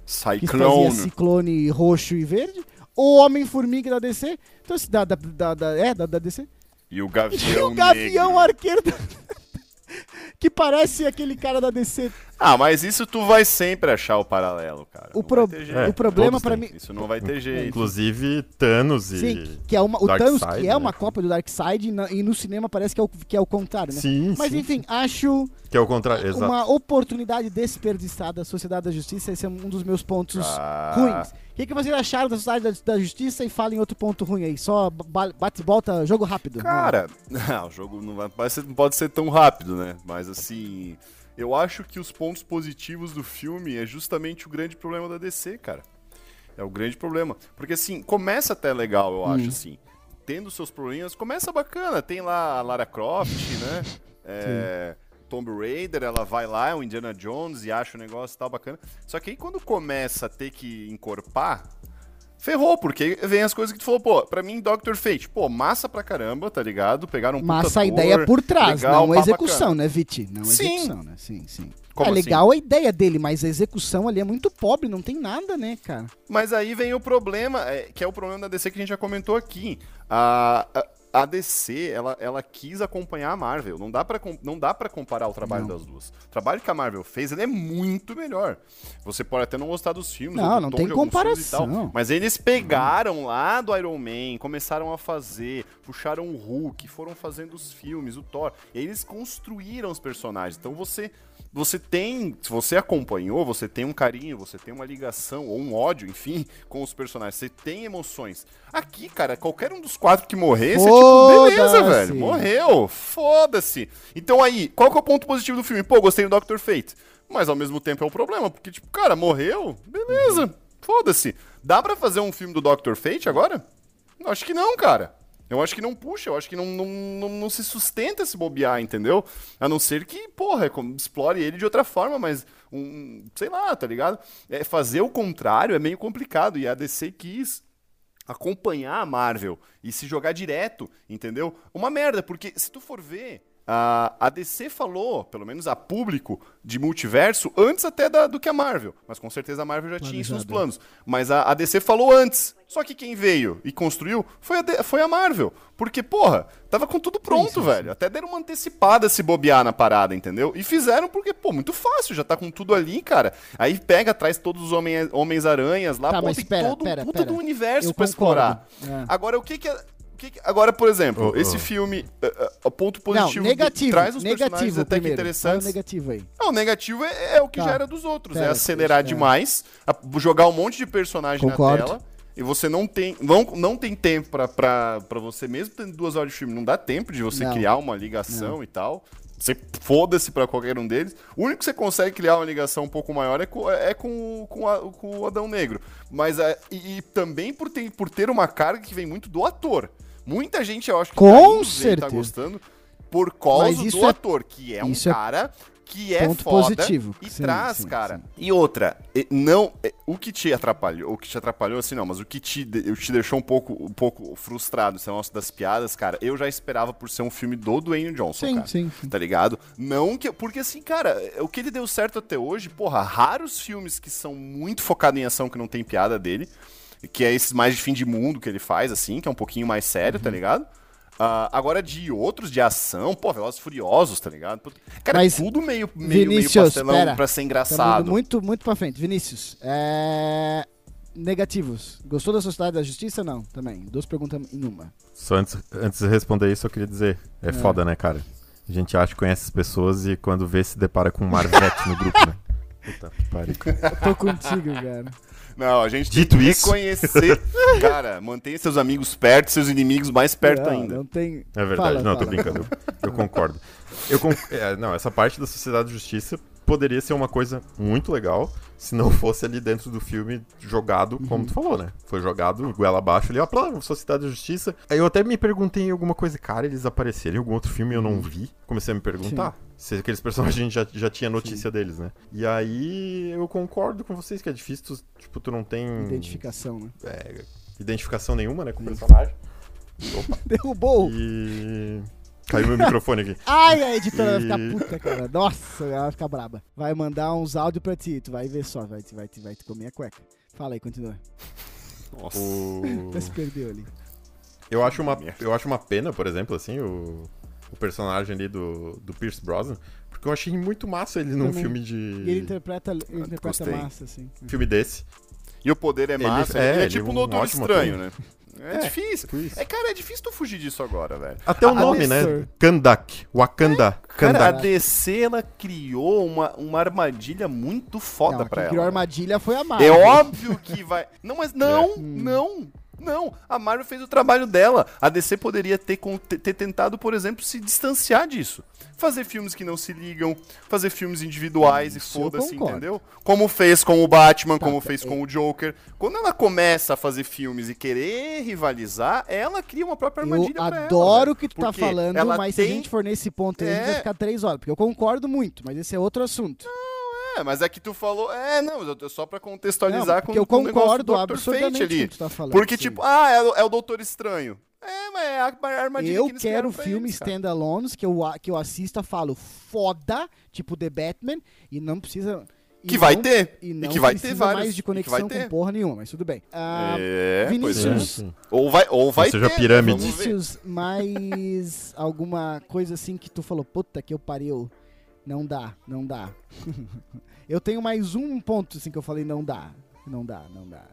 Cyclone. Que fazia ciclone roxo e verde. O Homem-Formiga da D C. Então, da, da, da, da, é, da, da D C. E o Gavião E o Gavião Negro. Arqueiro da... Que parece aquele cara da D C. Ah, mas isso tu vai sempre achar o paralelo, cara. O, pro... é, o problema pra mim... Isso não vai ter jeito. Inclusive Thanos e Sim, que é uma... O Dark Thanos, Side, que né? é uma cópia do Darkseid, e, na... e no cinema parece que é o, que é o contrário, né? Sim, Mas sim. enfim, acho... Que é o contrário, exato. Uma oportunidade desperdiçada da Sociedade da Justiça, esse é um dos meus pontos ah. ruins. O que, que vocês acharam da Sociedade da Justiça? E falem outro ponto ruim aí. Só bate e volta, jogo rápido. Cara, não, o jogo não, vai, não pode ser tão rápido, né? Mas assim... Eu acho que os pontos positivos do filme é justamente o grande problema da D C, cara. É o grande problema. Porque, assim, começa até legal, eu acho, hum. assim. Tendo seus problemas, começa bacana. Tem lá a Lara Croft, né? É, Tomb Raider, ela vai lá, é o Indiana Jones e acha o negócio e tal, bacana. Só que aí quando começa a ter que encorpar, ferrou, porque vem as coisas que tu falou, pô, pra mim, doutor Fate, pô, massa pra caramba, tá ligado? Pegaram um Massa puta a ideia cor, por trás, legal, não é execução, bacana. né, Viti? Não é execução, né? Sim, sim. Como é legal assim? A ideia dele, mas a execução ali é muito pobre, não tem nada, né, cara? Mas aí vem o problema, que é o problema da D C que a gente já comentou aqui. Ah, a D C, ela, ela quis acompanhar a Marvel. Não dá pra, não dá pra comparar o trabalho não. das duas. O trabalho que a Marvel fez, ele é muito melhor. Você pode até não gostar dos filmes. Não, do não tem comparação. Tal, mas eles pegaram não. lá do Iron Man, começaram a fazer, puxaram o Hulk, foram fazendo os filmes, o Thor. E eles construíram os personagens. Então você... Você tem, se você acompanhou, você tem um carinho, você tem uma ligação ou um ódio, enfim, com os personagens. Você tem emoções. Aqui, cara, qualquer um dos quatro que morrer, você é tipo, beleza, velho, morreu, foda-se. Então aí, qual que é o ponto positivo do filme? Pô, gostei do doutor Fate. Mas ao mesmo tempo é um problema, porque tipo, cara, morreu, beleza, uhum. foda-se. Dá pra fazer um filme do doutor Fate agora? Eu acho que não, cara. Eu acho que não puxa, eu acho que não, não, não, não se sustenta se bobear, entendeu? A não ser que, porra, explore ele de outra forma, mas, um, sei lá, tá ligado? É, fazer o contrário é meio complicado, e a D C quis acompanhar a Marvel e se jogar direto, entendeu? Uma merda, porque se tu for ver, a, a D C falou, pelo menos a público, de multiverso antes até da, do que a Marvel, mas com certeza a Marvel já Planejado. tinha isso nos planos, mas a, a D C falou antes. Só que quem veio e construiu foi a, de foi a Marvel. Porque, porra, tava com tudo pronto, sim, sim, velho. Sim. Até deram uma antecipada se bobear na parada, entendeu? E fizeram porque, pô, muito fácil. Já tá com tudo ali, cara. Aí pega, traz todos os homen Homens-Aranhas lá. Tá, pô, tem pera, todo pera, um puta pera. do universo eu pra concordo. explorar. É. Agora, o que que, a, o que que... Agora, por exemplo, oh, esse oh. filme, o uh, uh, ponto positivo... Não, negativo. De, traz os negativo personagens até primeiro. que interessantes. É o negativo aí. Não, o negativo é, é o que tá. já era dos outros. Pera, é acelerar demais, é. jogar um monte de personagem concordo. na tela... E você não tem, não, não tem tempo pra, pra, pra você, mesmo tendo duas horas de filme, não dá tempo de você não. criar uma ligação não. e tal. Você foda-se pra qualquer um deles. O único que você consegue criar uma ligação um pouco maior é com, é com, com, a, com o Adão Negro. Mas é, e, e também por ter, por ter uma carga que vem muito do ator. Muita gente, eu acho que com tá, tá gostando por causa do é, ator, que é um cara... É... que é Ponto foda positivo. e sim, traz, sim, cara. Sim. E outra, não, o que te atrapalhou, o que te atrapalhou assim não, mas o que te, te deixou um pouco, um pouco frustrado, esse negócio das piadas, cara, eu já esperava por ser um filme do Dwayne Johnson, sim, cara, sim, sim. tá ligado? Não que, porque assim, cara, o que ele deu certo até hoje, porra, raros filmes que são muito focados em ação que não tem piada dele, que é esses mais de fim de mundo que ele faz, assim, que é um pouquinho mais sério, uhum. tá ligado? Uh, agora de outros, de ação, pô, Velozes Furiosos, tá ligado? Cara, mas, tudo meio, meio, Vinícius, meio pastelão pera, pra ser engraçado. Muito, muito pra frente. Vinícius, é... negativos. Gostou da Sociedade da Justiça? Não, também. Duas perguntas em uma. Só antes, antes de responder isso, eu queria dizer, é, é foda, né, cara? A gente acha que conhece as pessoas e quando vê, se depara com um Marvete no grupo, né? Puta que pariu. Tô contigo, cara. Não, a gente Dito tem que isso. reconhecer. Cara, mantenha seus amigos perto, seus inimigos mais perto não, ainda. Não tem... É verdade, fala, não, fala, tô brincando. Eu, eu concordo. Eu conc... é, não, essa parte da Sociedade da Justiça poderia ser uma coisa muito legal se não fosse ali dentro do filme jogado, como uhum. tu falou, né? Foi jogado goela abaixo ali, ó, plá, Sociedade da Justiça. Aí eu até me perguntei em alguma coisa, cara, eles apareceram em algum outro filme e eu não vi. Comecei a me perguntar. Sim. Se aqueles personagens a gente já, já tinha notícia Sim. deles, né? E aí eu concordo com vocês que é difícil, tu, tipo, tu não tem... Identificação, né? É, identificação nenhuma, né, com o personagem. Opa. Derrubou! E... Caiu meu microfone aqui. Ai, a editora e... vai ficar puta, cara. Nossa, ela vai ficar braba. Vai mandar uns áudios pra ti, tu vai ver só, vai te vai, vai comer a cueca. Fala aí, continua. Nossa. O... Até se perdeu ali. Eu acho uma, eu acho uma pena, por exemplo, assim, o... o personagem ali do, do Pierce Brosnan, porque eu achei muito massa ele num Também. filme de... Ele interpreta, ele interpreta massa, assim. Filme desse. E o poder é massa, ele é, ele é tipo um Doutor Estranho, né? É, é difícil. É, cara, é difícil tu fugir disso agora, velho. Até o nome, né? Kandaki. Wakanda. É, cara, Kandaki. A D C, ela criou uma, uma armadilha muito foda não, pra ela. criou a armadilha foi a Marvel. É óbvio que vai... Não, mas não, é. não... Não, a Marvel fez o trabalho dela. A D C poderia ter, ter tentado, por exemplo, se distanciar disso. Fazer filmes que não se ligam, fazer filmes individuais Isso e foda-se, entendeu? Como fez com o Batman, tá, como tá, fez é. com o Joker. Quando ela começa a fazer filmes e querer rivalizar, ela cria uma própria armadilha eu pra ela. Eu adoro o que tu tá falando, mas tem... se a gente for nesse ponto aí, é... a gente vai ficar três horas. Porque eu concordo muito, mas esse é outro assunto. Não. É, mas é que tu falou... É, não, só pra contextualizar não, com, eu com o negócio do doutor Fate ali. Tá falando, porque, sim. tipo, ah, é, é o Doutor Estranho. É, mas é a armadilha eu que eles quero filmes standalones que eu, que eu assisto e falo foda, tipo The Batman, e não precisa... Que vai ter. E que vai ter vários. Mais de conexão com porra nenhuma, mas tudo bem. É, Vinícius. Ou vai ou vai ter. Vinícius, mais alguma coisa assim que tu falou, puta que eu pariu. Não dá, não dá. Eu tenho mais um ponto assim que eu falei, não dá. Não dá, não dá.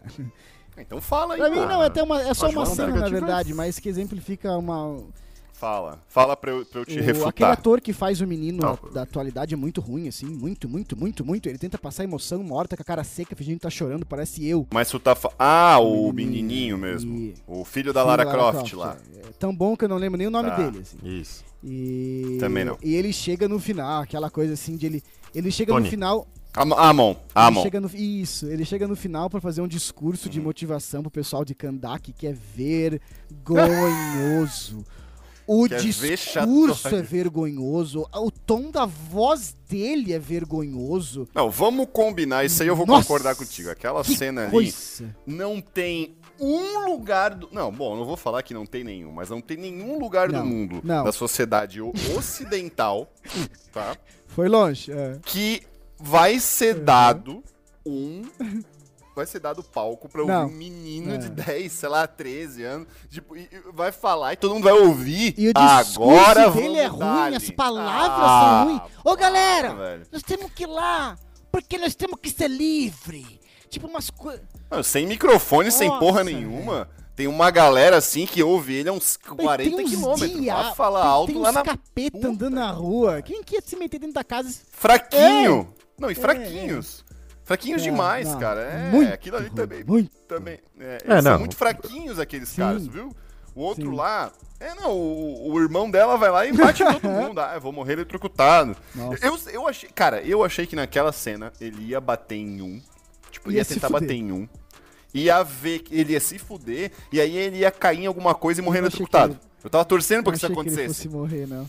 Então fala aí. Pra mim não, é, até uma, é só uma cena, na verdade, mas que exemplifica uma... Fala, fala pra eu, pra eu te o, refutar. Aquele ator que faz o menino não, da atualidade é muito ruim, assim, muito, muito, muito, muito. Ele tenta passar emoção, uma hora tá com a cara seca, fingindo que tá chorando, parece eu. Mas tu tá... Fa... Ah, o, o menininho, menininho mesmo. E... O filho da Lara, Lara Croft, Croft lá. É tão bom que eu não lembro nem o nome tá. dele, assim. Isso. E... Também não. E ele chega no final, aquela coisa assim de ele... Ele chega Tony. no final... Amon, Amon. No... Isso, ele chega no final pra fazer um discurso uhum. de motivação pro pessoal de Kandaki, que é vergonhoso. O que discurso é, é vergonhoso, o tom da voz dele é vergonhoso. Não, vamos combinar, isso aí eu vou Nossa, concordar contigo. Aquela cena ali coisa. não tem um lugar... Do... Não, bom, não vou falar que não tem nenhum, mas não tem nenhum lugar não, do mundo, não. da sociedade ocidental, tá? Foi longe. É. Que vai ser uhum. dado um... vai ser dado palco pra não. um menino é. de dez, sei lá, treze anos, tipo, e, e vai falar e todo mundo vai ouvir. E o Agora dele é ruim, as palavras ah, são ruins. Ô, galera, velho. nós temos que ir lá, porque nós temos que ser livre. Tipo, umas coisas... Sem microfone, Nossa, sem porra nenhuma, velho. Tem uma galera assim que ouve ele a uns quarenta quilômetros, lá fala alto lá na... Tem uns capeta puta. andando na rua, quem que ia se meter dentro da casa? Fraquinho! É. Não, e fraquinhos. É. Fraquinhos é, demais, não, cara. É, muito aquilo ali também. Muito. também é, eles é, são muito fraquinhos aqueles Sim. caras, viu? O outro Sim. lá... É, não, o, o irmão dela vai lá e bate todo mundo. Ah, eu vou morrer eletrocutado. Eu, eu achei... Cara, eu achei que naquela cena ele ia bater em um. Tipo, ia, ia tentar bater em um. Ia ver... Ele ia se fuder. E aí ele ia cair em alguma coisa e morrer eu eletrocutado. Ele... Eu tava torcendo pra que isso acontecesse. Eu achei que ele fosse morrer, não.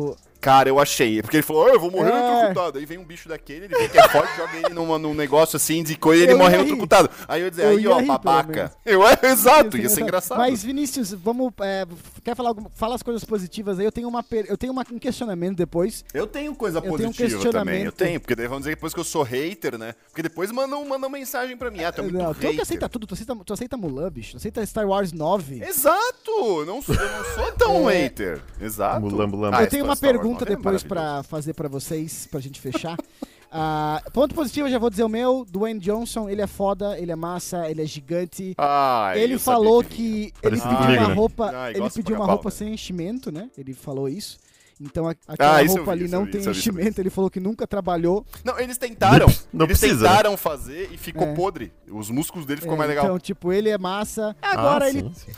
O... Cara, eu achei. Porque ele falou, oh, eu vou morrer é. eletrocutado. Aí vem um bicho daquele, ele vê que é forte, joga ele numa, num negócio assim de coisa e ele eu morre eletrocutado. Aí eu ia dizer, eu aí ó, babaca. Eu, é, exato, eu ia ser engraçado. Mas, Vinícius, vamos... É, quer falar fala as coisas positivas aí? Eu tenho, uma, eu tenho uma, um questionamento depois. Eu tenho coisa eu positiva tenho um também. Eu tenho, porque daí vão dizer depois que eu sou hater, né? Porque depois mandam, mandam mensagem pra mim. Ah, tu é muito não, hater. Tu que aceita tudo, tu aceita, tu aceita Mulan, bicho. Tu aceita Star Wars nove. Exato! Não sou, eu não sou tão é. hater. Exato. Mulan, Mulan. Ah, eu tenho uma pergunta. Pergunta depois pra fazer pra vocês, pra gente fechar. uh, ponto positivo, eu já vou dizer o meu. Dwayne Johnson, ele é foda, ele é massa, ele é gigante. Ai, ele falou que, que ele pediu ah, uma roupa, ai, ele pediu uma roupa sem enchimento, né? Ele falou isso. Então a, aquela ah, roupa vi, ali não vi, tem enchimento, ele falou que nunca trabalhou. Não, eles tentaram, não eles precisa, tentaram né? fazer e ficou é. podre. Os músculos dele ficou é, mais legal. Então, tipo, ele é massa. Agora ah, ele... Sim, sim.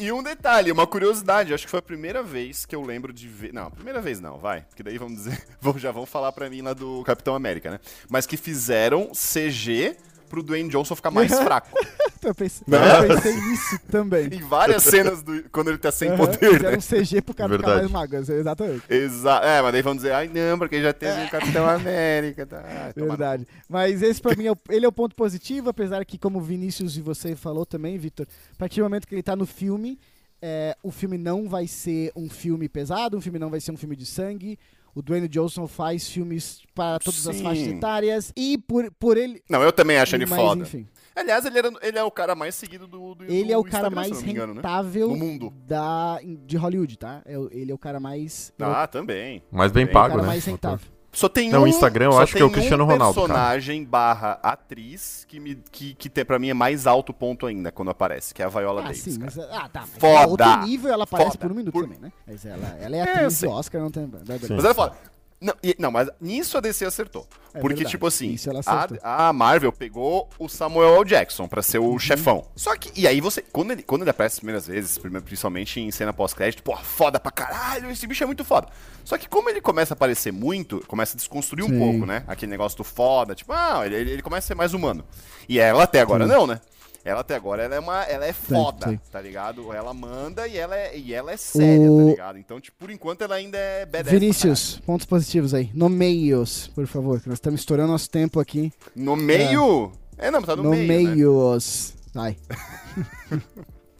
E, e um detalhe, uma curiosidade, acho que foi a primeira vez que eu lembro de ver... Não, primeira vez não, vai. Porque daí vamos dizer, já vão falar pra mim lá do Capitão América, né? Mas que fizeram C G... pro Dwayne Johnson ficar mais fraco. eu, pensei, eu pensei nisso também. Em várias cenas, do, quando ele tá sem uhum, poder, né? Um C G pro cara Verdade. ficar mais magro, exatamente. Exa é, mas daí vão dizer, ai não, porque já teve o um Capitão América. Tá. Ai, Verdade. Tomara. Mas esse pra mim, é o, ele é o ponto positivo, apesar que, como o Vinícius e você falou também, Vitor, a partir do momento que ele tá no filme, é, o filme não vai ser um filme pesado, o filme não vai ser um filme de sangue, o Dwayne Johnson faz filmes para todas Sim. as faixas etárias e por, por ele... Não, eu também acho ele mas, foda. Enfim. Aliás, ele, era, ele é o cara mais seguido do, do Ele do é o cara mais engano, rentável né? no mundo. Da, de Hollywood, tá? Ele é o cara mais... Ah, eu, também. Mais bem pago, né? O cara mais rentável. Só tem então, um, Instagram, eu acho que é o Cristiano um Ronaldo, personagem cara. barra atriz que, me, que, que tem, pra mim é mais alto ponto ainda quando aparece, que é a Viola ah, Davis. Sim, mas, ah, tá. Mas foda! Outro nível, ela aparece foda. por um minuto por... também, né? Mas ela, ela é atriz do Oscar, não tem... Mas ela fala... Não, não, mas nisso a D C acertou. É porque, verdade. tipo assim, a, a Marvel pegou o Samuel L. Jackson pra ser o uhum. chefão. Só que, e aí você, quando ele, quando ele aparece as primeiras vezes, principalmente em cena pós-crédito, pô, foda pra caralho, esse bicho é muito foda. Só que como ele começa a aparecer muito, começa a desconstruir Sim. um pouco, né? Aquele negócio do foda, tipo, ah, ele, ele começa a ser mais humano. E ela até agora Sim. não, né? Ela até agora, ela é uma, ela é foda, sim, sim. tá ligado? Ela manda e ela é, e ela é séria, o... tá ligado? Então, tipo, por enquanto ela ainda é badass. Vinícius, pontos positivos aí. Nomeios, por favor, que nós estamos estourando nosso tempo aqui. No meio? É, é não, tá no Nomeios. meio, Nomeios. Né? Ai.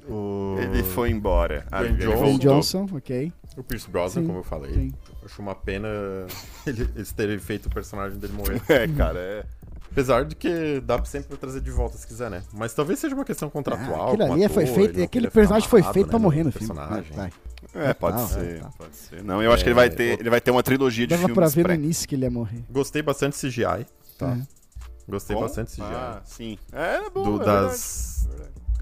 o... Ele foi embora. Ah, ele Johnson. Johnson, ok. O Pierce Brosnan, sim, como eu falei, sim. Acho uma pena ele, eles terem feito o personagem dele morrer. É, cara, é... Apesar de que dá sempre pra trazer de volta se quiser, né? Mas talvez seja uma questão contratual. Ah, aquilo ali ator, foi feito, aquele personagem foi feito, né, pra morrer no filme. Tá. É, pode não, ser, tá. pode ser. Não, eu é, acho que ele vai ter, ele vai ter uma trilogia de filmes. Dava pra ver no início que ele ia morrer. Gostei bastante de C G I, tá? É. Gostei bom? bastante de C G I. Ah, sim. É, é bom, Do, é das...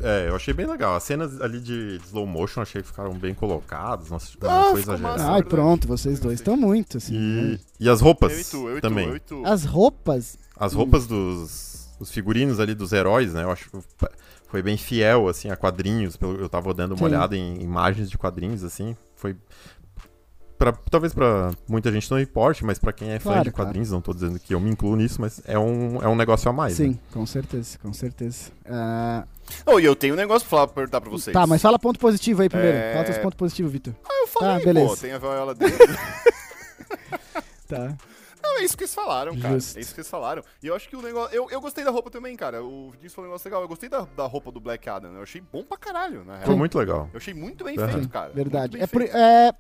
É, eu achei bem legal. As cenas ali de slow motion, achei que ficaram bem colocadas. Nossa, tipo, ah, foi exagerado. Ai, pronto, vocês dois estão muito, assim. E, né? e as roupas eu e tu, eu e também. Tu, eu e tu. As roupas? As roupas hum. dos os figurinos ali dos heróis, né? Eu acho que foi bem fiel, assim, a quadrinhos. Eu tava dando uma Sim. olhada em imagens de quadrinhos, assim. Foi... Pra, talvez pra muita gente não importe, mas pra quem é fã claro, de quadrinhos, claro. não tô dizendo que eu me incluo nisso, mas é um, é um negócio a mais. Sim, né? com certeza, com certeza. Uh... Oh, e eu tenho um negócio pra, falar, pra perguntar pra vocês. Tá, mas fala ponto positivo aí primeiro. É... Fala teus pontos positivos, Vitor. Ah, eu falei, tá, beleza. Pô, tem a viola dele. Tá. Não, é isso que eles falaram, cara. Justo. É isso que eles falaram. E eu acho que o negócio... Eu, eu gostei da roupa também, cara. O Vinícius falou um negócio legal. Eu gostei da, da roupa do Black Adam. Eu achei bom pra caralho, na real. Foi muito legal. Eu achei muito bem uhum. feito, cara. Verdade. É por... é...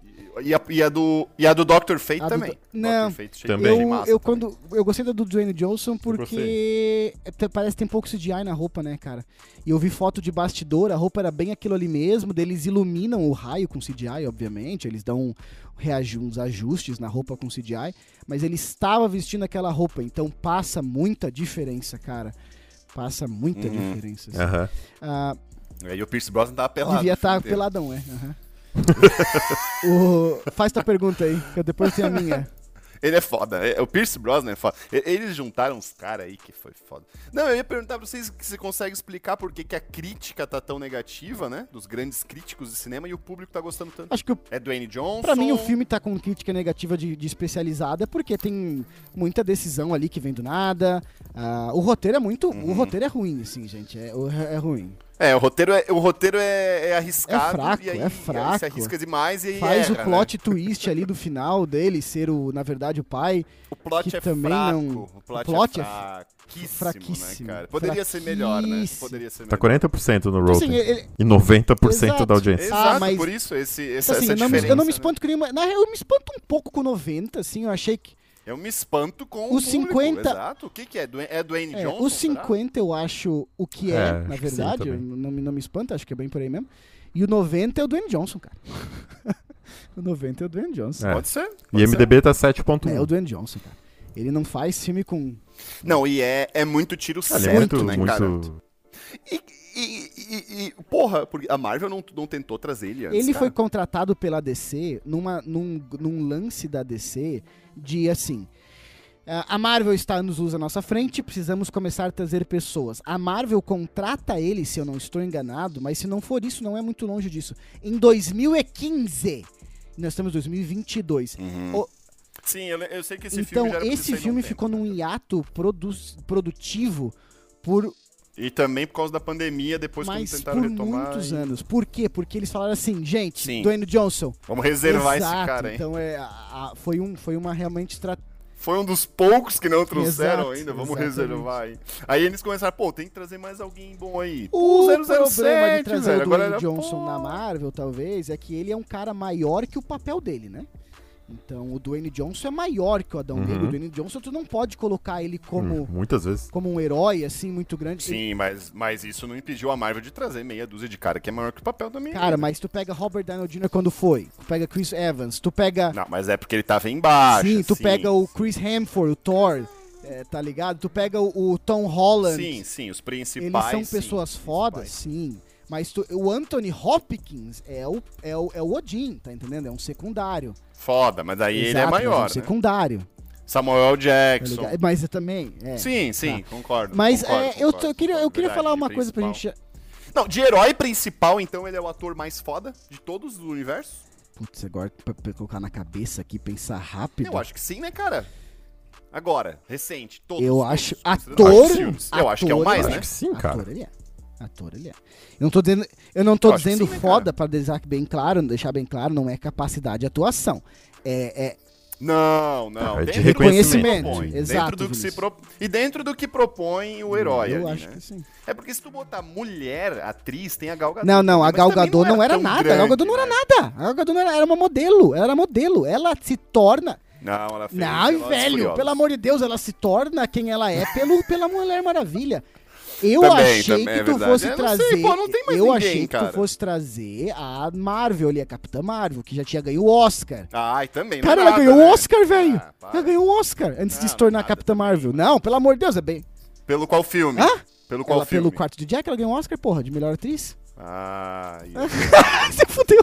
E, a, e, a do, e a do doutor Fate a também. Do... Não, Fate, achei também. Eu, massa eu, também. Quando, eu gostei da do Dwayne Johnson porque parece que tem pouco C G I na roupa, né, cara? E eu vi foto de bastidor, a roupa era bem aquilo ali mesmo. Eles iluminam o raio com C G I, obviamente. Eles dão... uns ajustes na roupa com C G I, mas ele estava vestindo aquela roupa, então passa muita diferença, cara. Passa muita uhum. diferença. Assim. Uhum. Uh, e o Pierce Brosnan tava pelado. Devia estar peladão, é. Uhum. o... Faz tua pergunta aí, que eu depois tenho a minha. Ele é foda, o Pierce Brosnan é foda. Eles juntaram uns caras aí que foi foda. Não, eu ia perguntar pra vocês se você consegue explicar por que, que a crítica tá tão negativa, né? Dos grandes críticos de cinema e o público tá gostando tanto. Acho que o... É Dwayne Johnson? Pra mim o filme tá com crítica negativa de, de especializada porque tem muita decisão ali que vem do nada. Uh, o roteiro é muito... Uhum. O roteiro é ruim, assim, gente. É, é ruim. É, o roteiro é, o roteiro é, é arriscado. É fraco, e aí, é fraco. Aí se arrisca demais e aí Faz erra, o plot né? twist ali do final dele ser, o, na verdade, o pai. O plot que é também fraco. Não... O plot, o plot é fraquíssimo, fraquíssimo, né, cara? Poderia ser melhor, né? Poderia ser melhor. Tá quarenta por cento no Rotten assim, ele... e noventa por cento Exato. Da audiência. Exato, ah, mas... por isso esse, esse, assim, essa eu não diferença. Me, eu não me espanto né? com nenhuma... Eu me espanto um pouco com noventa, assim, eu achei que... Eu me espanto com o, o cinquenta... Exato. O que que é? É Dwayne é, Johnson? O cinquenta será? Eu acho o que é, é na verdade. Eu não, não me espanto, acho que é bem por aí mesmo. E o noventa é o Dwayne Johnson, cara. O noventa é o Dwayne Johnson. É. Pode ser. Pode e o M D B tá sete ponto um. É o Dwayne Johnson, cara. Ele não faz filme com... Não, e é, é muito tiro certo, é muito, né, muito... cara? E, e, e, e, porra, porque a Marvel não, não tentou trazer ele antes, Ele cara. Foi contratado pela D C numa, num, num lance da D C... de assim, a Marvel está, nos usa à nossa frente, precisamos começar a trazer pessoas. A Marvel contrata ele, se eu não estou enganado, mas se não for isso, não é muito longe disso. Em dois mil e quinze, nós estamos em dois mil e vinte e dois. Uhum. O... Sim, eu, eu sei que esse então, filme já Então, esse filme ficou tempo. num hiato produ produtivo por... E também por causa da pandemia, depois Mas quando tentaram por retomar... por muitos e... anos. Por quê? Porque eles falaram assim, gente, Sim. Dwayne Johnson... Vamos reservar exato, esse cara, hein? Então é, a, a, foi, um, foi uma realmente... Tra... Foi um dos poucos que não trouxeram Exato, ainda, vamos exatamente. reservar aí. Aí eles começaram, pô, tem que trazer mais alguém bom aí. O zero zero sete, problema de trazer velho, o Dwayne Johnson pô... na Marvel, talvez, é que ele é um cara maior que o papel dele, né? Então, o Dwayne Johnson é maior que o Adão Negro. Uhum. O Dwayne Johnson, tu não pode colocar ele como... Muitas vezes. Como um herói, assim, muito grande. Sim, ele... mas, mas isso não impediu a Marvel de trazer meia dúzia de cara que é maior que o papel também. Cara, vida. Mas tu pega Robert Downey Júnior quando foi. Tu pega Chris Evans, tu pega... Não, mas é porque ele tava embaixo. Sim, tu sim, pega sim. o Chris Hemsworth, o Thor, é, tá ligado? Tu pega o, o Tom Holland. Sim, sim, os principais. Eles são pessoas sim, fodas, sim. Mas tu, o Anthony Hopkins é o, é, o, é o Odin, tá entendendo? É um secundário. Foda, mas aí Exato, ele é maior, é um secundário. Né? Samuel Jackson. Tá mas eu também... É, sim, sim, tá. concordo. Mas concordo, é, concordo, eu, tô, eu queria, eu queria verdade, falar uma principal. coisa pra gente... Não, de herói principal, então, ele é o ator mais foda de todos do universo? Putz, agora pra, pra colocar na cabeça aqui, pensar rápido... Eu acho que sim, né, cara? Agora, recente, todos. Eu todos, acho... Ator... Eu acho que é o mais, né? Acho que sim, cara. Ator, ele é. Ator, ele é. Eu não tô dizendo, eu não tô eu dizendo sim, foda, né, pra deixar bem claro, deixar bem claro, não é capacidade de atuação. É, é Não, não. É de reconhecimento. Propõe, exato, dentro do que se pro... E dentro do que propõe o herói. Eu ali, acho né? que sim. É porque se tu botar mulher, atriz, tem a Gal Gadot. Não, não, a Gal Gadot não era, não era nada. Grande, a Gal Gadot não era né? nada. A Gal Gadot não era, era uma modelo. Ela era modelo. Ela se torna... Não, ela fez... Não, velho, curiosos. Pelo amor de Deus, ela se torna quem ela é pelo, pela Mulher Maravilha. Eu também, achei também que tu é fosse eu trazer. Sei, pô, não tem mais eu ninguém, achei que cara. tu fosse trazer a Marvel ali, a Capitã Marvel, que já tinha ganho o Oscar. Ai, também, Cara, ela nada, ganhou o né? Oscar, velho. Ah, ela ganhou o Oscar antes ah, de se tornar a Capitã Marvel. Não, pelo amor de Deus, é bem. Pelo qual filme? Hã? Pelo qual ela, filme? Pelo Quarto de Jack, ela ganhou o Oscar, porra, de melhor atriz. Ah, isso. Você fudeu.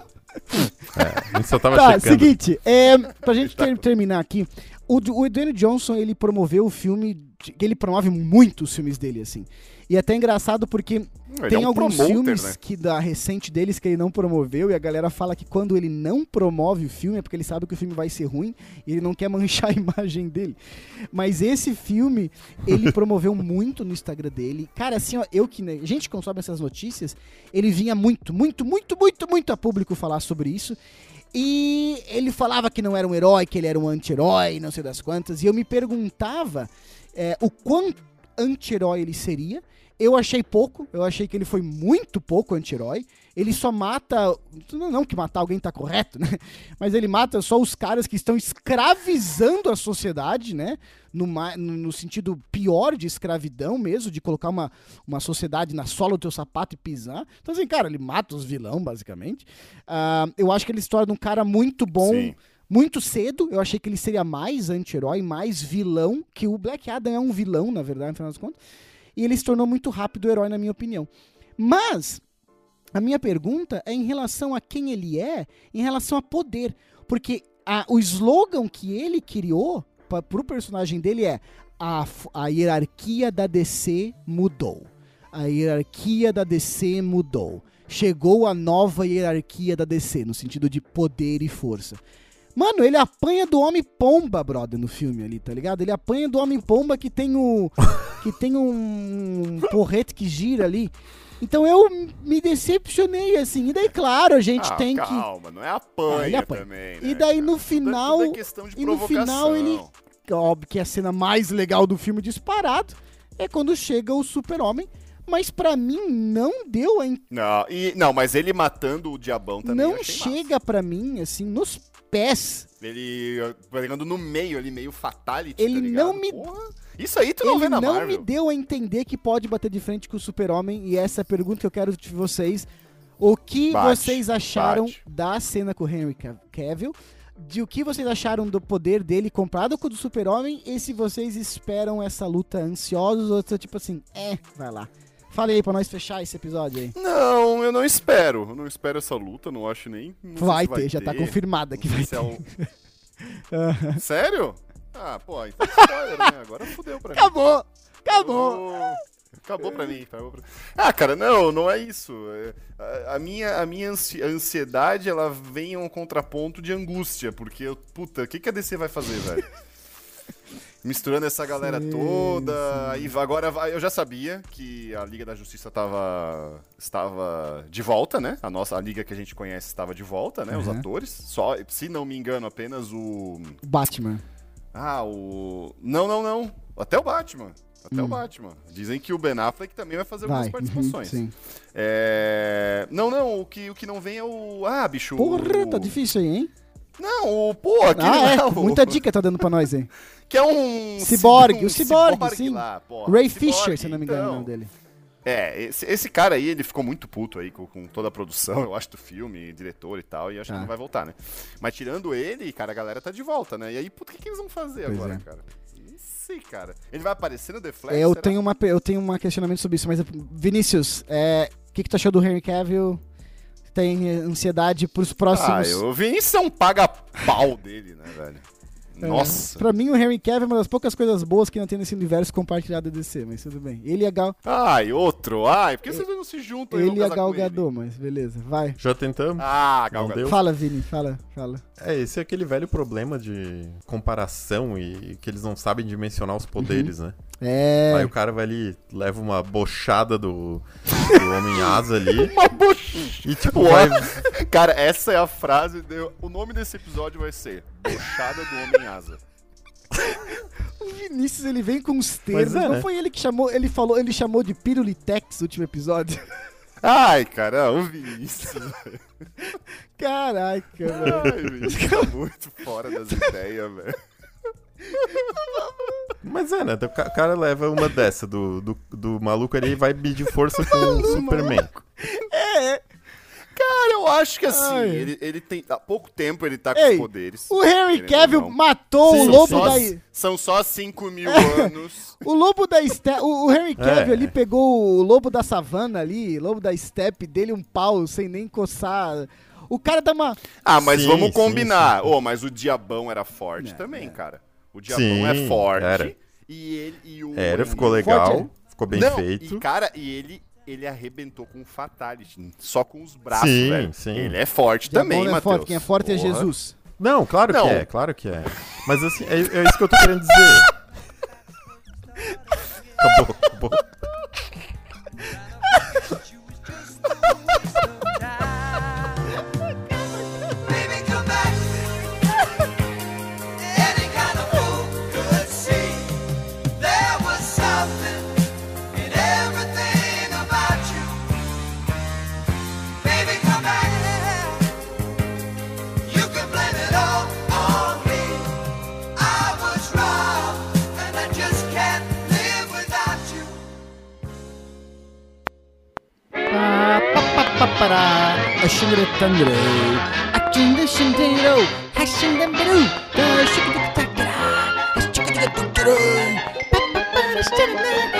É, isso eu tava tá, checando. Seguinte, é, pra gente ter, terminar aqui, o, o Dwayne Johnson, ele promoveu o filme, ele promove muito os filmes dele, assim. E até é engraçado porque ele tem é um alguns promoter, filmes né? que da recente deles que ele não promoveu, e a galera fala que quando ele não promove o filme é porque ele sabe que o filme vai ser ruim e ele não quer manchar a imagem dele. Mas esse filme, ele promoveu muito no Instagram dele. Cara, assim, ó, eu que né, a gente consome essas notícias, ele vinha muito, muito, muito, muito, muito a público falar sobre isso. E ele falava que não era um herói, que ele era um anti-herói, não sei das quantas. E eu me perguntava é, o quão anti-herói ele seria. Eu achei pouco, eu achei que ele foi muito pouco anti-herói. Ele só mata, não que matar alguém tá correto, né? Mas ele mata só os caras que estão escravizando a sociedade, né? No, no sentido pior de escravidão mesmo, de colocar uma, uma sociedade na sola do teu sapato e pisar. Então assim, cara, ele mata os vilão, basicamente. Uh, eu acho que ele se torna um cara muito bom... Sim. Muito cedo, eu achei que ele seria mais anti-herói, mais vilão, que o Black Adam é um vilão, na verdade, no final das contas. E ele se tornou muito rápido herói, na minha opinião. Mas, a minha pergunta é em relação a quem ele é, em relação a poder. Porque a, o slogan que ele criou pra, pro personagem dele é a, a hierarquia da D C mudou. A hierarquia da D C mudou. Chegou a nova hierarquia da D C, no sentido de poder e força. Mano, ele apanha do Homem-Pomba, brother, no filme ali, tá ligado? Ele apanha do Homem-Pomba que tem o... que tem um porrete que gira ali. Então eu me decepcionei, assim. E daí, claro, a gente ah, tem calma, que... calma, não é apanha, ah, apanha. também, né, E daí, cara? no final... Tudo é questão de e no final, ele... Óbvio que é a cena mais legal do filme disparado é quando chega o Super-Homem. Mas pra mim não deu, hein? Não, e, não, mas ele matando o Diabão também. Não chega massa. pra mim, assim, nos pés. Ele pegando no meio ali, meio fatality, ele tá ligado? Não me... Porra, isso aí tu não ele vê na Marvel. Ele não me deu a entender que pode bater de frente com o Super-Homem. E essa é a pergunta que eu quero de vocês. O que bate, vocês acharam bate. da cena com o Henry Cavill? De o que vocês acharam do poder dele comparado com o do Super-Homem? E se vocês esperam essa luta ansiosos ou tipo assim, é, vai lá. Fala aí pra nós fechar esse episódio aí. Não, eu não espero. Eu não espero essa luta, não acho nem... Não vai, ter, vai ter, já tá confirmada que vai ter. É um... Sério? Ah, pô, então spoiler, né? Agora fudeu pra acabou, mim. Acabou! Acabou! Acabou pra mim. Acabou pra... Ah, cara, não, não é isso. A, a minha, a minha ansiedade, ela vem a um contraponto de angústia, porque, eu, puta, o que, que a D C vai fazer, velho? Misturando essa galera sim, toda, sim. Aí agora eu já sabia que a Liga da Justiça tava, estava de volta, né? A nossa a Liga que a gente conhece estava de volta, né? Uhum. Os atores, só, se não me engano, apenas o... Batman. Ah, o... Não, não, não. Até o Batman. Até hum. o Batman. Dizem que o Ben Affleck também vai fazer vai. algumas participações. Uhum, sim. É... Não, não, o que, o que não vem é o... Ah, bicho... Porra, o... tá difícil aí, hein? Não, o pô, aquele ah, é, o... muita dica tá dando pra nós aí. Que é um... Ciborgue, um, o Ciborgue, ciborgue sim. Lá, Ray ciborgue, Fisher, se não me engano então. o nome dele. É, esse, esse cara aí, ele ficou muito puto aí com, com toda a produção, eu acho, do filme, diretor e tal, e acho ah. que não vai voltar, né? Mas tirando ele, cara, a galera tá de volta, né? E aí, puta, o que, que eles vão fazer pois agora, é. cara? Sim, cara. Ele vai aparecer no The Flash? É, eu, tenho uma, eu tenho um questionamento sobre isso, mas... Vinícius, o é, que, que tu achou do Henry Cavill... Tem ansiedade pros próximos... Ah, o Vinícius é um paga-pau dele, né, velho? Nossa! É, pra mim, o Henry Cavill é uma das poucas coisas boas que não tem nesse universo compartilhado da D C, mas tudo bem. Ele e a Gal... Ai, outro! Ai, por que vocês não se juntam? Ele e a Gal Gadot, mas beleza, vai. Já tentamos? Ah, Gal Gadot. Fala, Vini, fala, fala. É, esse é aquele velho problema de comparação e que eles não sabem dimensionar os poderes, uhum. né? É. Aí o cara vai ali, leva uma bochada do, do Homem-Asa ali. Uma bochada. E tipo, vai... Cara, essa é a frase. De... O nome desse episódio vai ser Bochada do Homem-Asa. O Vinícius, ele vem com os termos. É, não né? Foi ele que chamou, ele falou, ele chamou de pirulitex no último episódio. Ai, cara, o Vinícius. Caraca, velho. Ai, Vinícius tá muito fora das ideias, velho. Mas é, né? O cara leva uma dessa do, do, do maluco ali e vai medir força com o Superman. É, é. Cara, eu acho que assim, ele, ele tem. Há pouco tempo ele tá com Ei, os poderes. O Henry Cavill matou sim, o lobo da. As, são só cinco mil é. anos. O lobo da Steppe. O, o Henry Cavill é. ali pegou o lobo da savana ali, lobo da Steppe, dele um pau sem nem coçar. O cara dá uma. Ah, mas sim, vamos combinar. Ô, oh, mas o diabão era forte Não, também, é. cara. O diabão sim, é forte. Era. E ele e o. Era, ficou legal. Forte, ficou bem Não, feito. E, cara, e ele. Ele arrebentou com o Fatality, só com os braços, sim, velho. Sim. Ele é forte Diabão também, é Matheus. Forte. Quem é forte Porra. é Jesus. Não, claro Não. que é, claro que é. Mas assim, é, é isso que eu tô querendo dizer. Acabou, acabou. Para